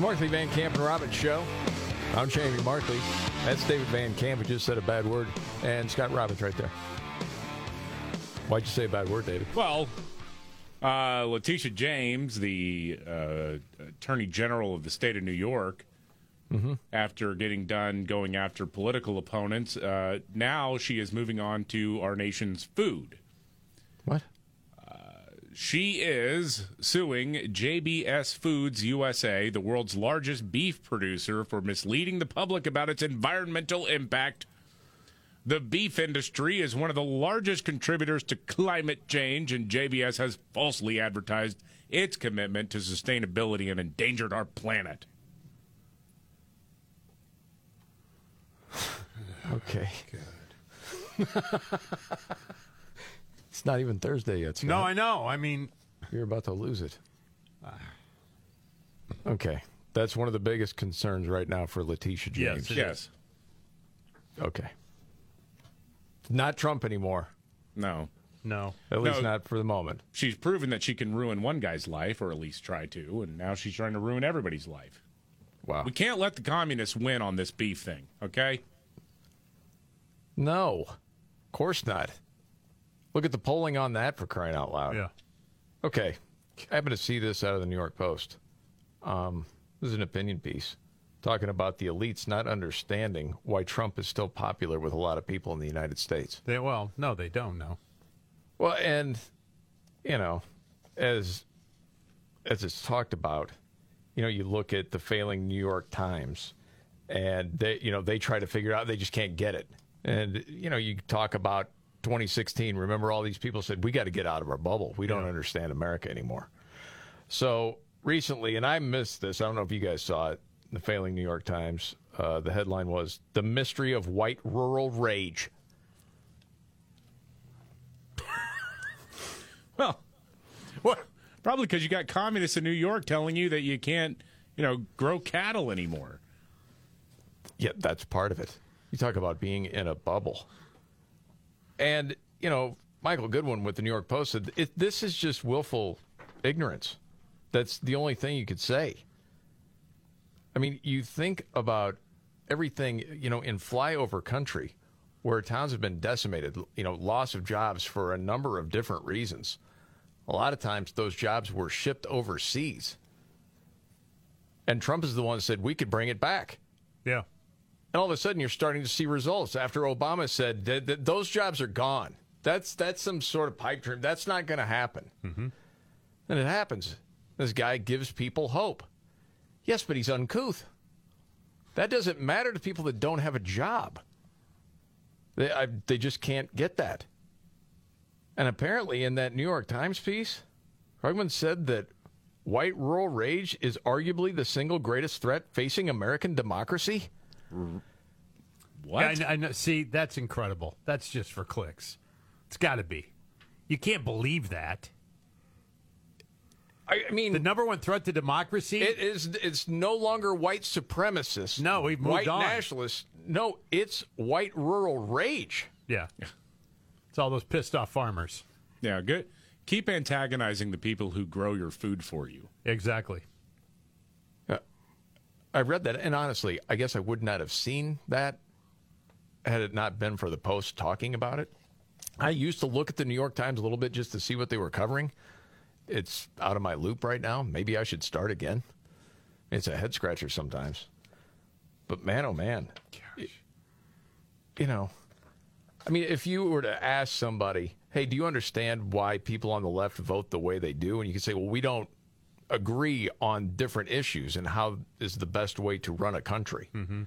Markley, Van Camp, and Robbins Show. I'm Jamie Markley. That's David Van Camp, who just said a bad word. And Scott Robbins right there. Why'd you say a bad word, David? Well, uh, Letitia James, the uh, Attorney General of the state of New York, mm-hmm. after getting done going after political opponents, uh, now she is moving on to our nation's food. What? She is suing J B S Foods U S A, the world's largest beef producer, for misleading the public about its environmental impact. The beef industry is one of the largest contributors to climate change, and J B S has falsely advertised its commitment to sustainability and endangered our planet. Okay. Good. It's not even Thursday yet, Scott. No, I know. I mean... You're about to lose it. Okay. That's one of the biggest concerns right now for Letitia James. Yes, yes. Okay. Not Trump anymore. No. No. At least no, not for the moment. She's proven that she can ruin one guy's life, or at least try to, and now she's trying to ruin everybody's life. Wow. We can't let the communists win on this beef thing, okay? No. Of course not. Look at the polling on that, for crying out loud. Yeah. Okay. I happen to see this out of the New York Post. Um, this is an opinion piece talking about the elites not understanding why Trump is still popular with a lot of people in the United States. They, well, no, they don't know. Well, and, you know, as as it's talked about, you know, you look at the failing New York Times, and, they, you know, they try to figure out, they just can't get it. And, you know, you talk about twenty sixteen, remember all these people said, we got to get out of our bubble. We don't yeah. understand America anymore. So recently, and I missed this. I don't know if you guys saw it, the failing New York Times. Uh, the headline was, The Mystery of White Rural Rage. Well, well, probably because you got communists in New York telling you that you can't, you know, grow cattle anymore. Yeah, that's part of it. You talk about being in a bubble. And, you know, Michael Goodwin with the New York Post said, it, this is just willful ignorance. That's the only thing you could say. I mean, you think about everything, you know, in flyover country where towns have been decimated, you know, loss of jobs for a number of different reasons. A lot of times those jobs were shipped overseas. And Trump is the one who said, we could bring it back. Yeah. And all of a sudden, you're starting to see results after Obama said that, that those jobs are gone. That's that's some sort of pipe dream. That's not going to happen. Mm-hmm. And it happens. This guy gives people hope. Yes, but he's uncouth. That doesn't matter to people that don't have a job. They I, they just can't get that. And apparently in that New York Times piece, Krugman said that white rural rage is arguably the single greatest threat facing American democracy. What? I, I know, see, that's incredible. That's just for clicks. It's got to be. You can't believe that. I mean, the number one threat to democracy? It is, it's no longer white supremacists. No, we've moved white on. White nationalists. No, it's white rural rage. Yeah. It's all those pissed off farmers. Yeah, good. Keep antagonizing the people who grow your food for you. Exactly. Uh, I read that, and honestly, I guess I would not have seen that had it not been for the Post talking about it. I used to look at the New York Times a little bit just to see what they were covering. It's out of my loop right now. Maybe I should start again. It's a head scratcher sometimes. But man, oh man. Gosh. You know, I mean, if you were to ask somebody, hey, do you understand why people on the left vote the way they do? And you can say, well, we don't agree on different issues and how is the best way to run a country. Mm-hmm.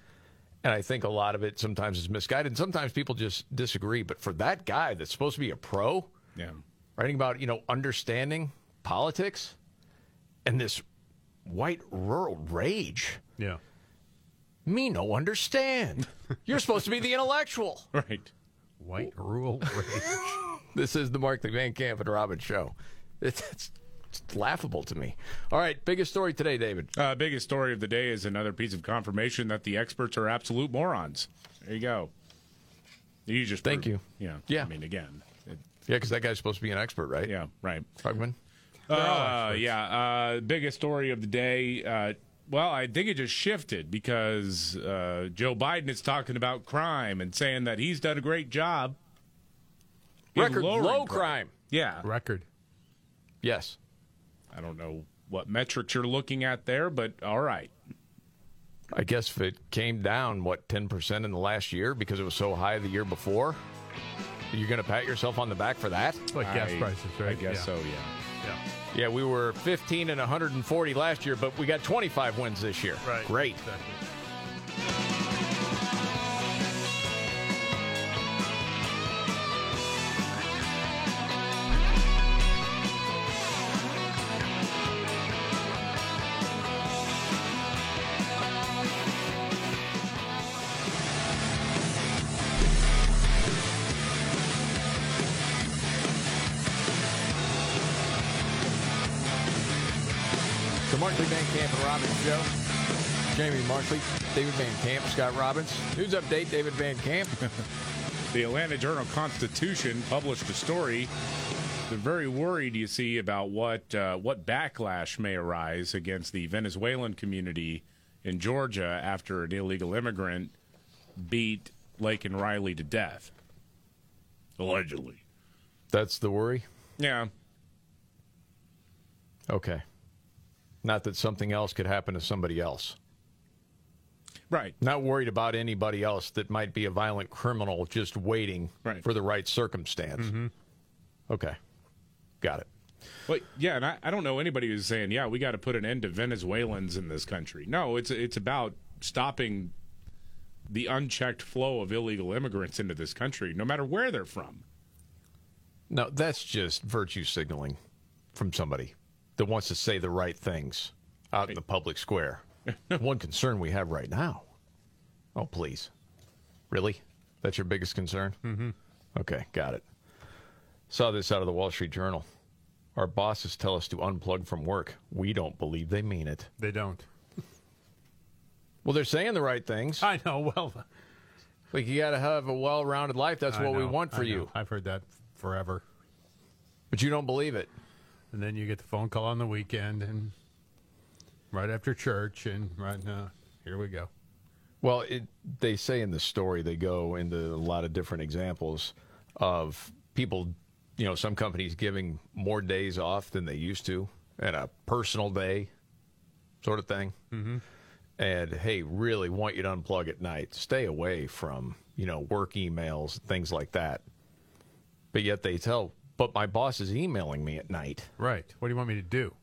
And I think a lot of it sometimes is misguided. Sometimes people just disagree. But for that guy that's supposed to be a pro, yeah, writing about, you know, understanding politics and this white rural rage. Yeah. Me no understand. You're supposed to be the intellectual. Right. White rural rage. This is the Markley, Van Camp, and Robbins show. It's, it's, it's laughable to me. All right, biggest story today, David. Uh, biggest story of the day is another piece of confirmation that the experts are absolute morons. There you go. You just Thank proved, you. Yeah. yeah. I mean, again. It, yeah, because that guy's supposed to be an expert, right? Yeah, right. Krugman? Uh, yeah. Uh, biggest story of the day. Uh, well, I think it just shifted because uh, Joe Biden is talking about crime and saying that he's done a great job. Record low crime. crime. Yeah. Record. Yes. I don't know what metrics you're looking at there, but all right. I guess if it came down, what, ten percent in the last year because it was so high the year before, you're going to pat yourself on the back for that? Like gas I, prices, right? I guess yeah. so, yeah. Yeah. Yeah, we were fifteen and one hundred forty last year, but we got twenty-five wins this year. Right. Great. Exactly. Joe, Jamie Markley, David Van Camp, Scott Robbins. News update, David Van Camp. The Atlanta Journal-Constitution published a story. They're very worried, you see, about what uh, what backlash may arise against the Venezuelan community in Georgia after an illegal immigrant beat Laken Riley to death. Allegedly. That's the worry? Yeah. Okay. Not that something else could happen to somebody else. Right. Not worried about anybody else that might be a violent criminal just waiting right. for the right circumstance. Mm-hmm. Okay. Got it. Well, yeah, and I, I don't know anybody who's saying, yeah, we got to put an end to Venezuelans in this country. No, it's it's about stopping the unchecked flow of illegal immigrants into this country, no matter where they're from. No, that's just virtue signaling from somebody that wants to say the right things out in the public square. One concern we have right now. Oh, please. Really? That's your biggest concern? Mm-hmm. Okay, got it. Saw this out of the Wall Street Journal. Our bosses tell us to unplug from work. We don't believe they mean it. They don't. Well, they're saying the right things. I know. Well, like you got to have a well-rounded life. That's I what know, we want for you. I've heard that forever. But you don't believe it. And then you get the phone call on the weekend and right after church and right now, here we go. Well, it, they say in the story, they go into a lot of different examples of people, you know, some companies giving more days off than they used to and a personal day sort of thing. Mm-hmm. and, hey, really want you to unplug at night. Stay away from, you know, work emails, things like that. But yet they tell, but my boss is emailing me at night. Right. What do you want me to do?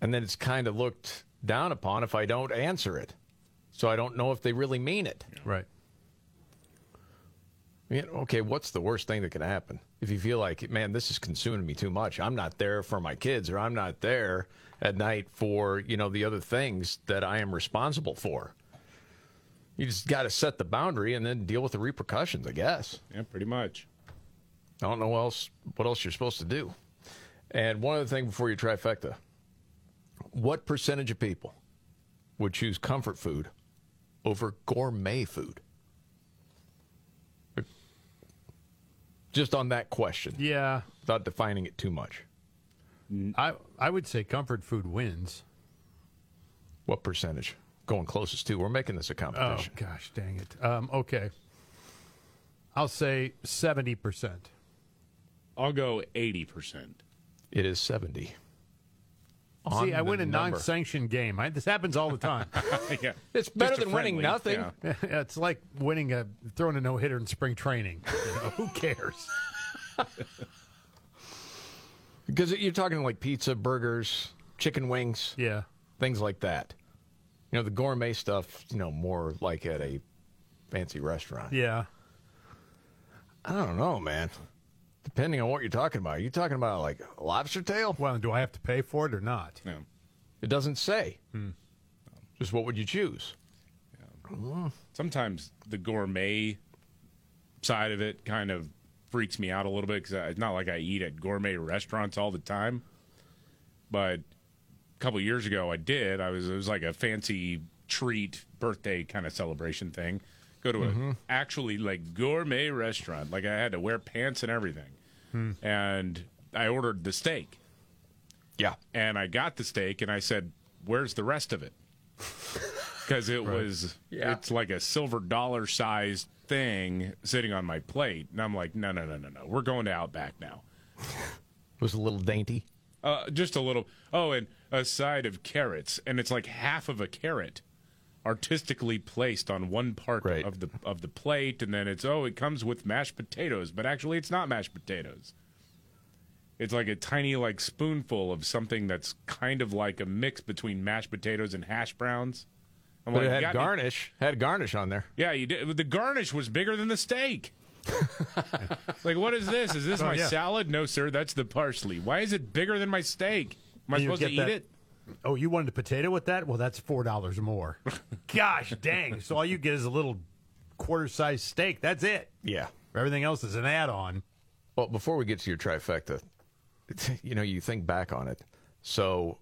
And then it's kind of looked down upon if I don't answer it. So I don't know if they really mean it. Right. You know, okay, what's the worst thing that could happen? If you feel like, man, this is consuming me too much. I'm not there for my kids, or I'm not there at night for, you know, the other things that I am responsible for. You just got to set the boundary and then deal with the repercussions, I guess. Yeah, pretty much. I don't know what else, what else you're supposed to do. And one other thing before your trifecta. What percentage of people would choose comfort food over gourmet food? Just on that question. Yeah. Without defining it too much. I I would say comfort food wins. What percentage? Going closest to. We're making this a competition. Oh, gosh, dang it. Um, okay. I'll say seventy percent. I'll go eighty percent. It is seventy. See, I win a number. Non-sanctioned game. I, this happens all the time. Yeah. It's better Mister than Friendly. Winning nothing. Yeah. It's like winning a throwing a no-hitter in spring training. You know, who cares? Because you're talking like pizza, burgers, chicken wings, yeah, things like that. You know, the gourmet stuff, you know, more like at a fancy restaurant. Yeah. I don't know, man. Depending on what you're talking about. Are you talking about, like, a lobster tail? Well, do I have to pay for it or not? Yeah. It doesn't say. Hmm. Just what would you choose? Yeah. Sometimes the gourmet side of it kind of freaks me out a little bit, because it's not like I eat at gourmet restaurants all the time. But a couple of years ago, I did. I was It was like a fancy treat, birthday kind of celebration thing. Go to an mm-hmm. actually, like, gourmet restaurant. Like, I had to wear pants and everything. Hmm. And I ordered the steak. Yeah. And I got the steak, and I said, where's the rest of it? Because it right. was, yeah. it's like a silver dollar-sized thing sitting on my plate. And I'm like, no, no, no, no, no. We're going to Outback now. It was a little dainty. Uh, just a little. Oh, and a side of carrots. And it's like half of a carrot. Artistically placed on one part right. of the of the plate, and then it's, oh, it comes with mashed potatoes, but actually it's not mashed potatoes. It's like a tiny, like, spoonful of something that's kind of like a mix between mashed potatoes and hash browns. I'm but like, it had garnish. Any... Had garnish on there. Yeah, you did. The garnish was bigger than the steak. Like, what is this? Is this oh, my yeah. salad? No, sir, that's the parsley. Why is it bigger than my steak? Am I Can supposed to eat that... it? Oh, you wanted a potato with that? Well, that's four dollars more. Gosh, dang. So all you get is a little quarter-sized steak. That's it. Yeah. Everything else is an add-on. Well, before we get to your trifecta, you know, you think back on it. So,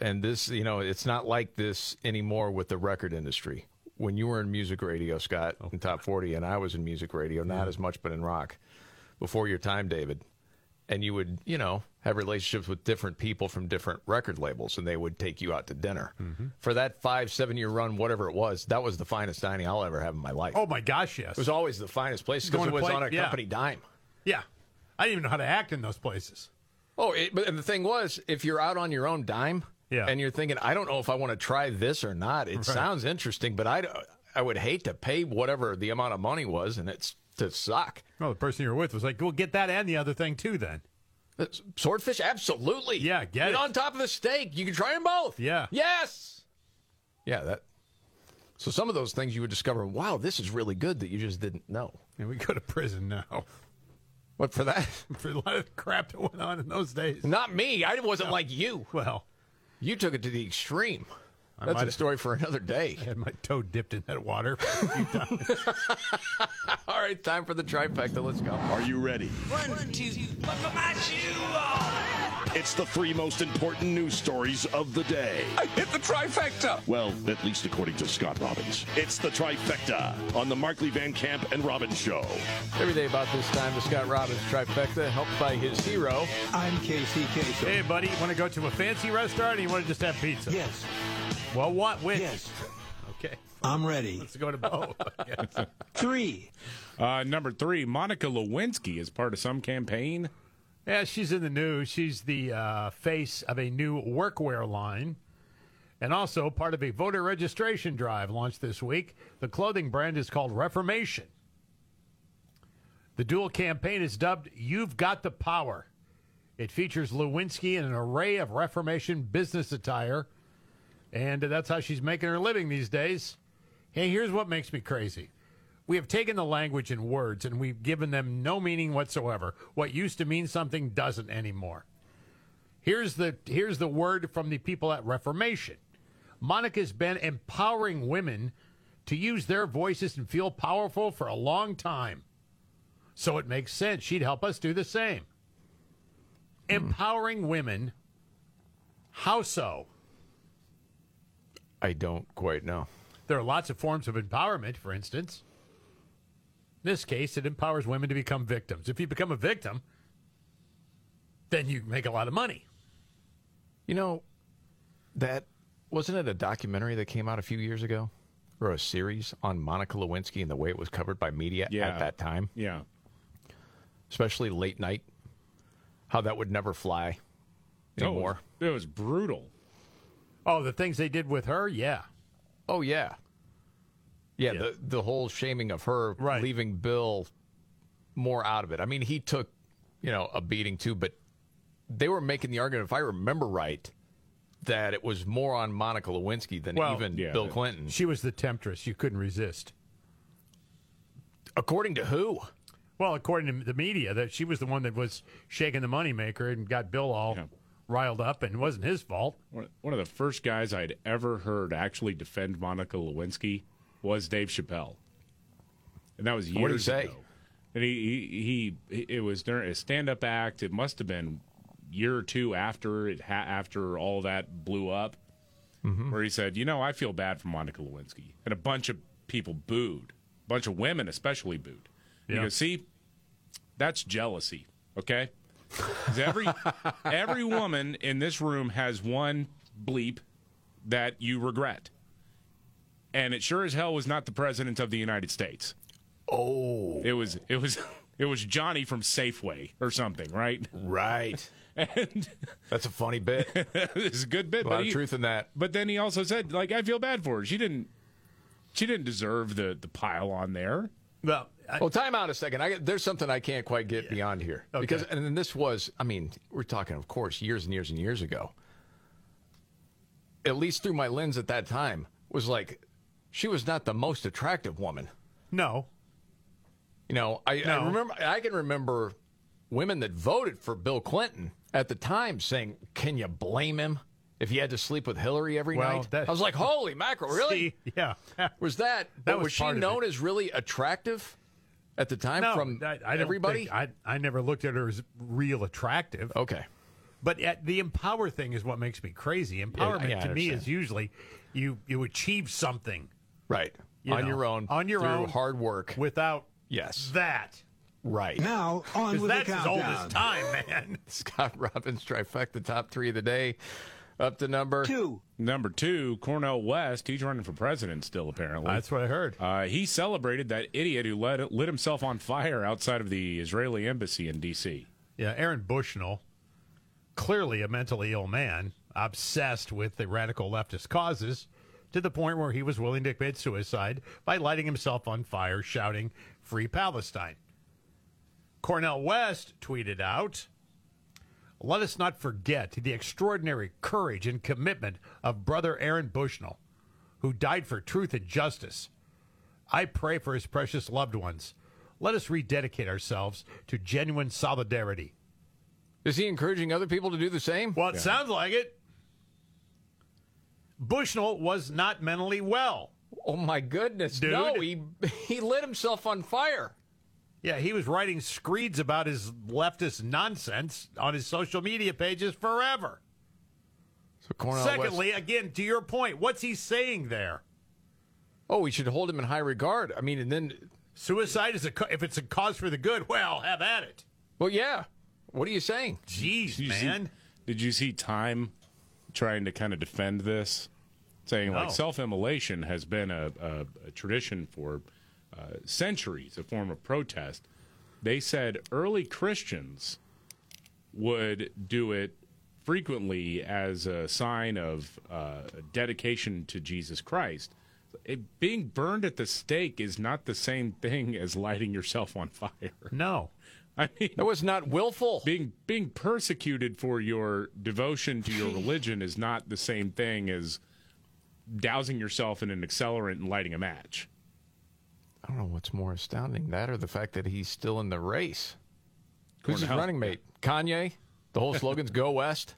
and this, you know, it's not like this anymore with the record industry. When you were in music radio, Scott, oh. in Top forty, and I was in music radio, not yeah. as much, but in rock, before your time, David, and you would, you know, have relationships with different people from different record labels, and they would take you out to dinner. Mm-hmm. For that five, seven-year run, whatever it was, that was the finest dining I'll ever have in my life. Oh, my gosh, yes. It was always the finest place because it was play? on a yeah. company dime. Yeah. I didn't even know how to act in those places. Oh, it, but the thing was, if you're out on your own dime yeah. and you're thinking, I don't know if I want to try this or not, it right. sounds interesting, but I'd, I would hate to pay whatever the amount of money was, and it's to suck. Well, the person you were with was like, well, get that and the other thing, too, then. Swordfish? Absolutely. Yeah, get it. On top of the steak. You can try them both. Yeah. Yes. Yeah, that. So some of those things you would discover, wow, this is really good that you just didn't know. And we go to prison now. What, for that? For a lot of crap that went on in those days. Not me. I wasn't no. like you. Well. You took it to the extreme. I That's a story for another day. I had my toe dipped in that water for a few times. All right, time for the trifecta. Let's go. Are you ready? One, One two, look at my shoe off. It's the three most important news stories of the day. I hit the trifecta. Well, at least according to Scott Robbins. It's the trifecta on the Markley, Van Camp, and Robbins Show. Every day about this time, the Scott Robbins trifecta, helped by his hero. I'm K C Kasem. Hey, buddy, you want to go to a fancy restaurant or you want to just have pizza? Yes. Well, what? Which? Yes. Okay. I'm ready. Let's go to both. Three. Uh, number three, Monica Lewinsky is part of some campaign. Yeah, she's in the news. She's the uh, face of a new workwear line. And also part of a voter registration drive launched this week. The clothing brand is called Reformation. The dual campaign is dubbed You've Got the Power. It features Lewinsky in an array of Reformation business attire. And that's how she's making her living these days. Hey, here's what makes me crazy. We have taken the language and words and we've given them no meaning whatsoever. What used to mean something doesn't anymore. Here's the, here's the word from the people at Reformation. Monica's been empowering women to use their voices and feel powerful for a long time. So it makes sense. She'd help us do the same. Hmm. Empowering women. How so? I don't quite know. There are lots of forms of empowerment, for instance. In this case, it empowers women to become victims. If you become a victim, then you make a lot of money. You know, that wasn't it a documentary that came out a few years ago? Or a series on Monica Lewinsky and the way it was covered by media yeah. at that time? Yeah. Especially late night. How that would never fly anymore. It was, it was brutal. Oh, the things they did with her? Yeah. Oh, yeah. Yeah, yeah. The, the whole shaming of her, right. leaving Bill more out of it. I mean, he took, you know, a beating too, but they were making the argument, if I remember right, that it was more on Monica Lewinsky than well, even yeah, Bill Clinton. She was the temptress. You couldn't resist. According to who? Well, according to the media, that she was the one that was shaking the moneymaker and got Bill all... Yeah. riled up, and it wasn't his fault. One of the first guys I'd ever heard actually defend Monica Lewinsky was Dave Chappelle, and that was years what did he say? ago. And he, he he it was during a stand-up act. It must have been a year or two after it ha- after all that blew up, mm-hmm. where he said, "You know, I feel bad for Monica Lewinsky," and a bunch of people booed, a bunch of women especially booed. Yeah. You go, see, that's jealousy, okay? every every woman in this room has one bleep that you regret. And it sure as hell was not the president of the United States. Oh. It was it was it was Johnny from Safeway or something, right? Right. And that's a funny bit. It's a good bit, a lot but of he, truth in that. But then he also said, like, I feel bad for her. She didn't she didn't deserve the, the pile on there. Well, I, well, time out a second. I, there's something I can't quite get yeah. beyond here. Okay. Because, and then this was, I mean, we're talking, of course, years and years and years ago. At least through my lens at that time, was like, she was not the most attractive woman. No. You know, I, no. I remember. I can remember women that voted for Bill Clinton at the time saying, can you blame him if you had to sleep with Hillary every well, night? That, I was like, holy mackerel, really? See, yeah. Was that, that was, was she known as really attractive? At the time, no, from I, I everybody? Think, I, I never looked at her as real attractive. Okay. But at the empower thing is what makes me crazy. Empowerment yeah, yeah, to me is usually you, you achieve something. Right. You on know, your own. On your through own. Through hard work. Without yes. that. Right. Now, on with the countdown. Because that's as old as time, man. Scott Robbins, trifecta, top three of the day. Up to number two. Number two, Cornel West. He's running for president still, apparently. That's what I heard. Uh, he celebrated that idiot who let, lit himself on fire outside of the Israeli embassy in D C Yeah, Aaron Bushnell, clearly a mentally ill man, obsessed with the radical leftist causes, to the point where he was willing to commit suicide by lighting himself on fire, shouting, Free Palestine. Cornel West tweeted out, let us not forget the extraordinary courage and commitment of Brother Aaron Bushnell, who died for truth and justice. I pray for his precious loved ones. Let us rededicate ourselves to genuine solidarity. Is he encouraging other people to do the same? Well, it yeah. sounds like it. Bushnell was not mentally well. Oh, my goodness. Dude. No, he, he lit himself on fire. Yeah, he was writing screeds about his leftist nonsense on his social media pages forever. So Cornel Secondly, West... again, to your point, what's he saying there? Oh, we should hold him in high regard. I mean, and then... Suicide, is a if it's a cause for the good, well, have at it. Well, yeah. What are you saying? Jeez, did man. You see, did you see Time trying to kind of defend this? Saying, no. like, self-immolation has been a, a, a tradition for... Uh, centuries, a form of protest. They said early Christians would do it frequently as a sign of uh, dedication to Jesus Christ. It, being burned at the stake is not the same thing as lighting yourself on fire. No. I mean, that was not willful. Being being persecuted for your devotion to your religion is not the same thing as dousing yourself in an accelerant and lighting a match. I don't know what's more astounding, that or the fact that he's still in the race. Who's his running mate? Kanye? The whole slogan's Go West?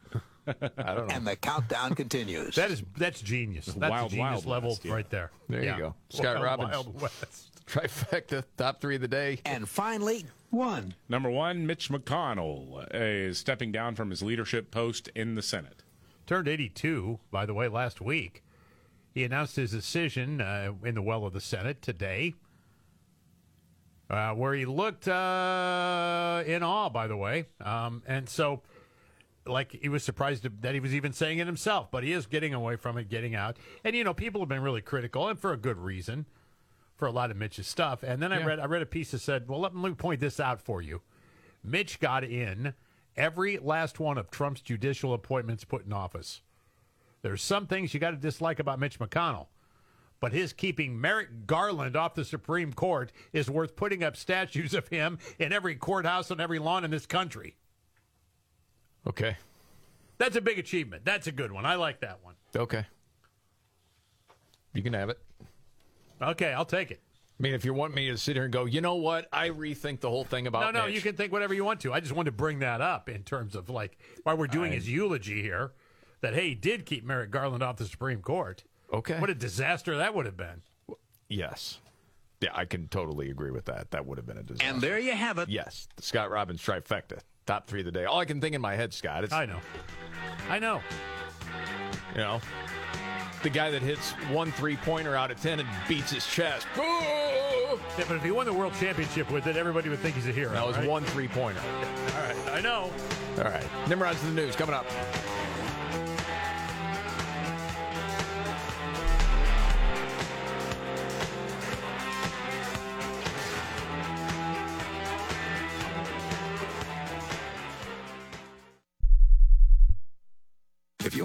I don't know. And the countdown continues. That is, that's genius. That's wild, a genius wild level west, yeah. right there. There yeah. you go. Scott wild, Robbins. Wild West. Trifecta, top three of the day. And finally, one. Number one, Mitch McConnell is stepping down from his leadership post in the Senate. Turned eighty-two, by the way, last week. He announced his decision uh, in the well of the Senate today, uh, where he looked uh, in awe, by the way. Um, and so... Like, he was surprised that he was even saying it himself, but he is getting away from it, getting out. And, you know, people have been really critical, and for a good reason, for a lot of Mitch's stuff. And then yeah. I read I read a piece that said, well, let me point this out for you. Mitch got in every last one of Trump's judicial appointments put in office. There's some things you got to dislike about Mitch McConnell, but his keeping Merrick Garland off the Supreme Court is worth putting up statues of him in every courthouse and every lawn in this country. Okay. That's a big achievement. That's a good one. I like that one. Okay. You can have it. Okay, I'll take it. I mean, if you want me to sit here and go, you know what? I rethink the whole thing about No, no, Mitch. You can think whatever you want to. I just wanted to bring that up in terms of, like, why we're doing I... his eulogy here, that, hey, he did keep Merrick Garland off the Supreme Court. Okay. What a disaster that would have been. Yes. Yeah, I can totally agree with that. That would have been a disaster. And there you have it. Yes, the Scott Robbins trifecta. Top three of the day. All I can think in my head, Scott. It's, I know. I know. You know, the guy that hits one three-pointer out of ten and beats his chest. Yeah, but if he won the world championship with it, everybody would think he's a hero. That was right? one three-pointer. All right. I know. All right. Nimrod's in the news coming up. If you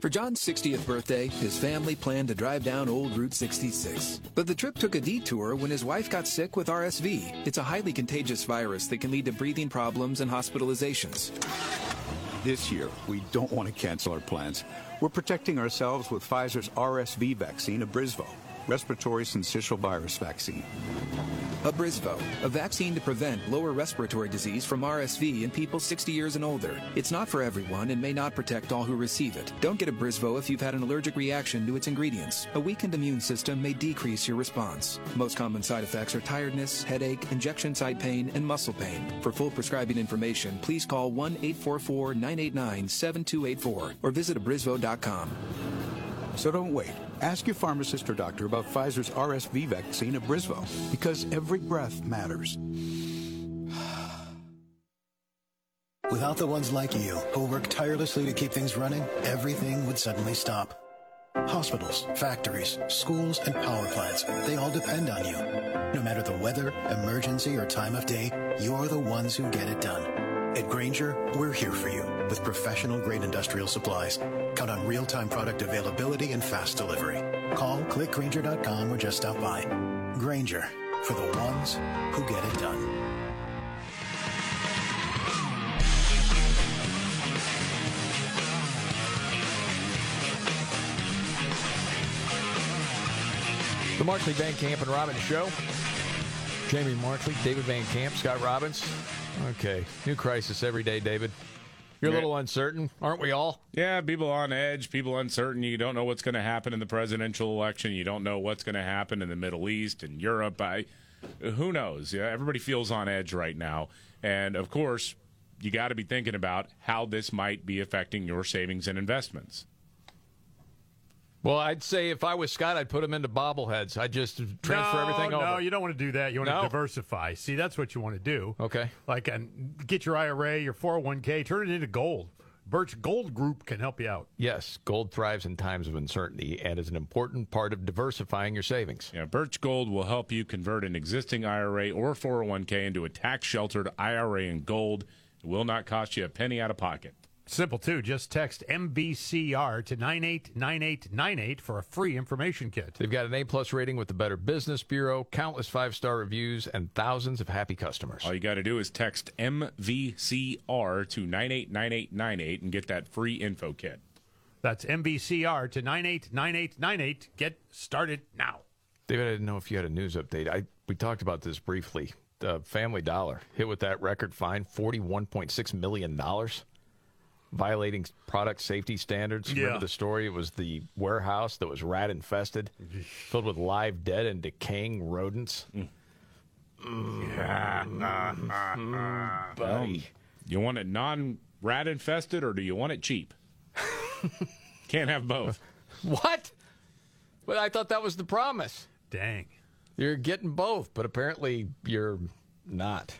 For John's sixtieth birthday, his family planned to drive down old Route sixty-six. But the trip took a detour when his wife got sick with R S V. It's a highly contagious virus that can lead to breathing problems and hospitalizations. This year, we don't want to cancel our plans. We're protecting ourselves with Pfizer's R S V vaccine, Abrysvo, respiratory syncytial virus vaccine. Abrysvo, a vaccine to prevent lower respiratory disease from R S V in people sixty years and older. It's not for everyone and may not protect all who receive it. Don't get Abrysvo if you've had an allergic reaction to its ingredients. A weakened immune system may decrease your response. Most common side effects are tiredness, headache, injection site pain, and muscle pain. For full prescribing information, please call one eight four four, nine eight nine, seven two eight four or visit abrysvo dot com. So don't wait. Ask your pharmacist or doctor about Pfizer's R S V vaccine, Abrysvo, because every breath matters. Without the ones like you, who work tirelessly to keep things running, everything would suddenly stop. Hospitals, factories, schools, and power plants, they all depend on you. No matter the weather, emergency, or time of day, you're the ones who get it done. At Grainger, we're here for you with professional-grade industrial supplies. Count on real-time product availability and fast delivery. Call, click Grainger dot com, or just stop by. Grainger, for the ones who get it done. The Markley, Van Camp, and Robbins Show. Jamie Markley, David Van Camp, Scott Robbins. Okay, new crisis every day, David. You're a little uncertain, aren't we all? Yeah, people on edge, people uncertain. You don't know what's going to happen in the presidential election. You don't know what's going to happen in the Middle East and Europe. I, who knows? Yeah, everybody feels on edge right now. And, of course, you got to be thinking about how this might be affecting your savings and investments. Well, I'd say if I was Scott, I'd put them into bobbleheads. I'd just transfer no, everything no, over. No, you don't want to do that. You want no. to diversify. See, that's what you want to do. Okay. Like, and get your I R A, your four oh one k, turn it into gold. Birch Gold Group can help you out. Yes, gold thrives in times of uncertainty and is an important part of diversifying your savings. Yeah, Birch Gold will help you convert an existing I R A or four oh one k into a tax-sheltered I R A in gold. It will not cost you a penny out of pocket. Simple, too. Just text M B C R to nine eight nine eight nine eight for a free information kit. They've got an A plus rating with the Better Business Bureau, countless five-star reviews, and thousands of happy customers. All you got to do is text M V C R to nine eight nine eight nine eight and get that free info kit. That's M V C R to nine eight nine eight nine eight. Get started now. David, I didn't know if you had a news update. I we talked about this briefly. Uh, Family Dollar hit with that record fine, forty-one point six million dollars. Violating product safety standards. Yeah. Remember the story? It was the warehouse that was rat-infested, filled with live, dead, and decaying rodents. Mm. Mm. Buddy. You want it non-rat-infested, or do you want it cheap? Can't have both. What? But I thought that was the promise. Dang. You're getting both, but apparently you're not.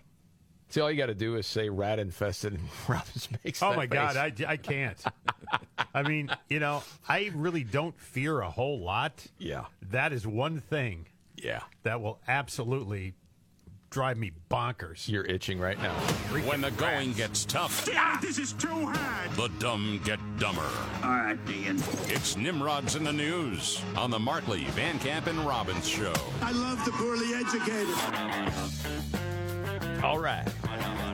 See, all you got to do is say rat-infested and Robbins makes oh, that my face. God, I, I can't. I mean, you know, I really don't fear a whole lot. Yeah. That is one thing Yeah. that will absolutely drive me bonkers. You're itching right now. Freaking when the going rats. Gets tough, Dad, this is too hard. The dumb get dumber. All right, Ian. It's Nimrod's in the News on the Markley, Van Camp, and Robbins show. I love the poorly educated. All right.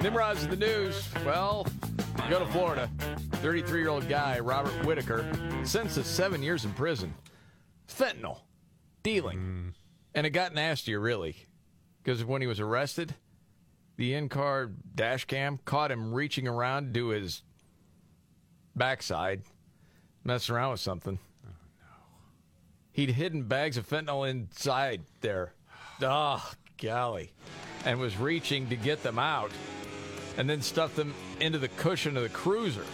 Nimrod's in the news. Well, go to Florida. thirty-three-year-old guy, Robert Whitaker, sentenced to seven years in prison. Fentanyl. Dealing. Mm. And it got nastier, really. Because when he was arrested, the in-car dash cam caught him reaching around to his backside, messing around with something. Oh, no. He'd hidden bags of fentanyl inside there. Oh, golly. And was reaching to get them out and then stuffed them into the cushion of the cruiser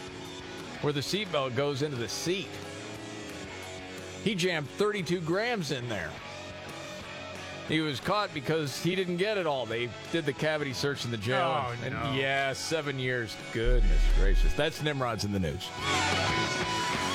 where the seatbelt goes into the seat. He jammed thirty-two grams in there. He was caught because he didn't get it all. They did the cavity search in the jail. Oh, and, no. and yeah, seven years. Goodness gracious. That's Nimrod's in the News.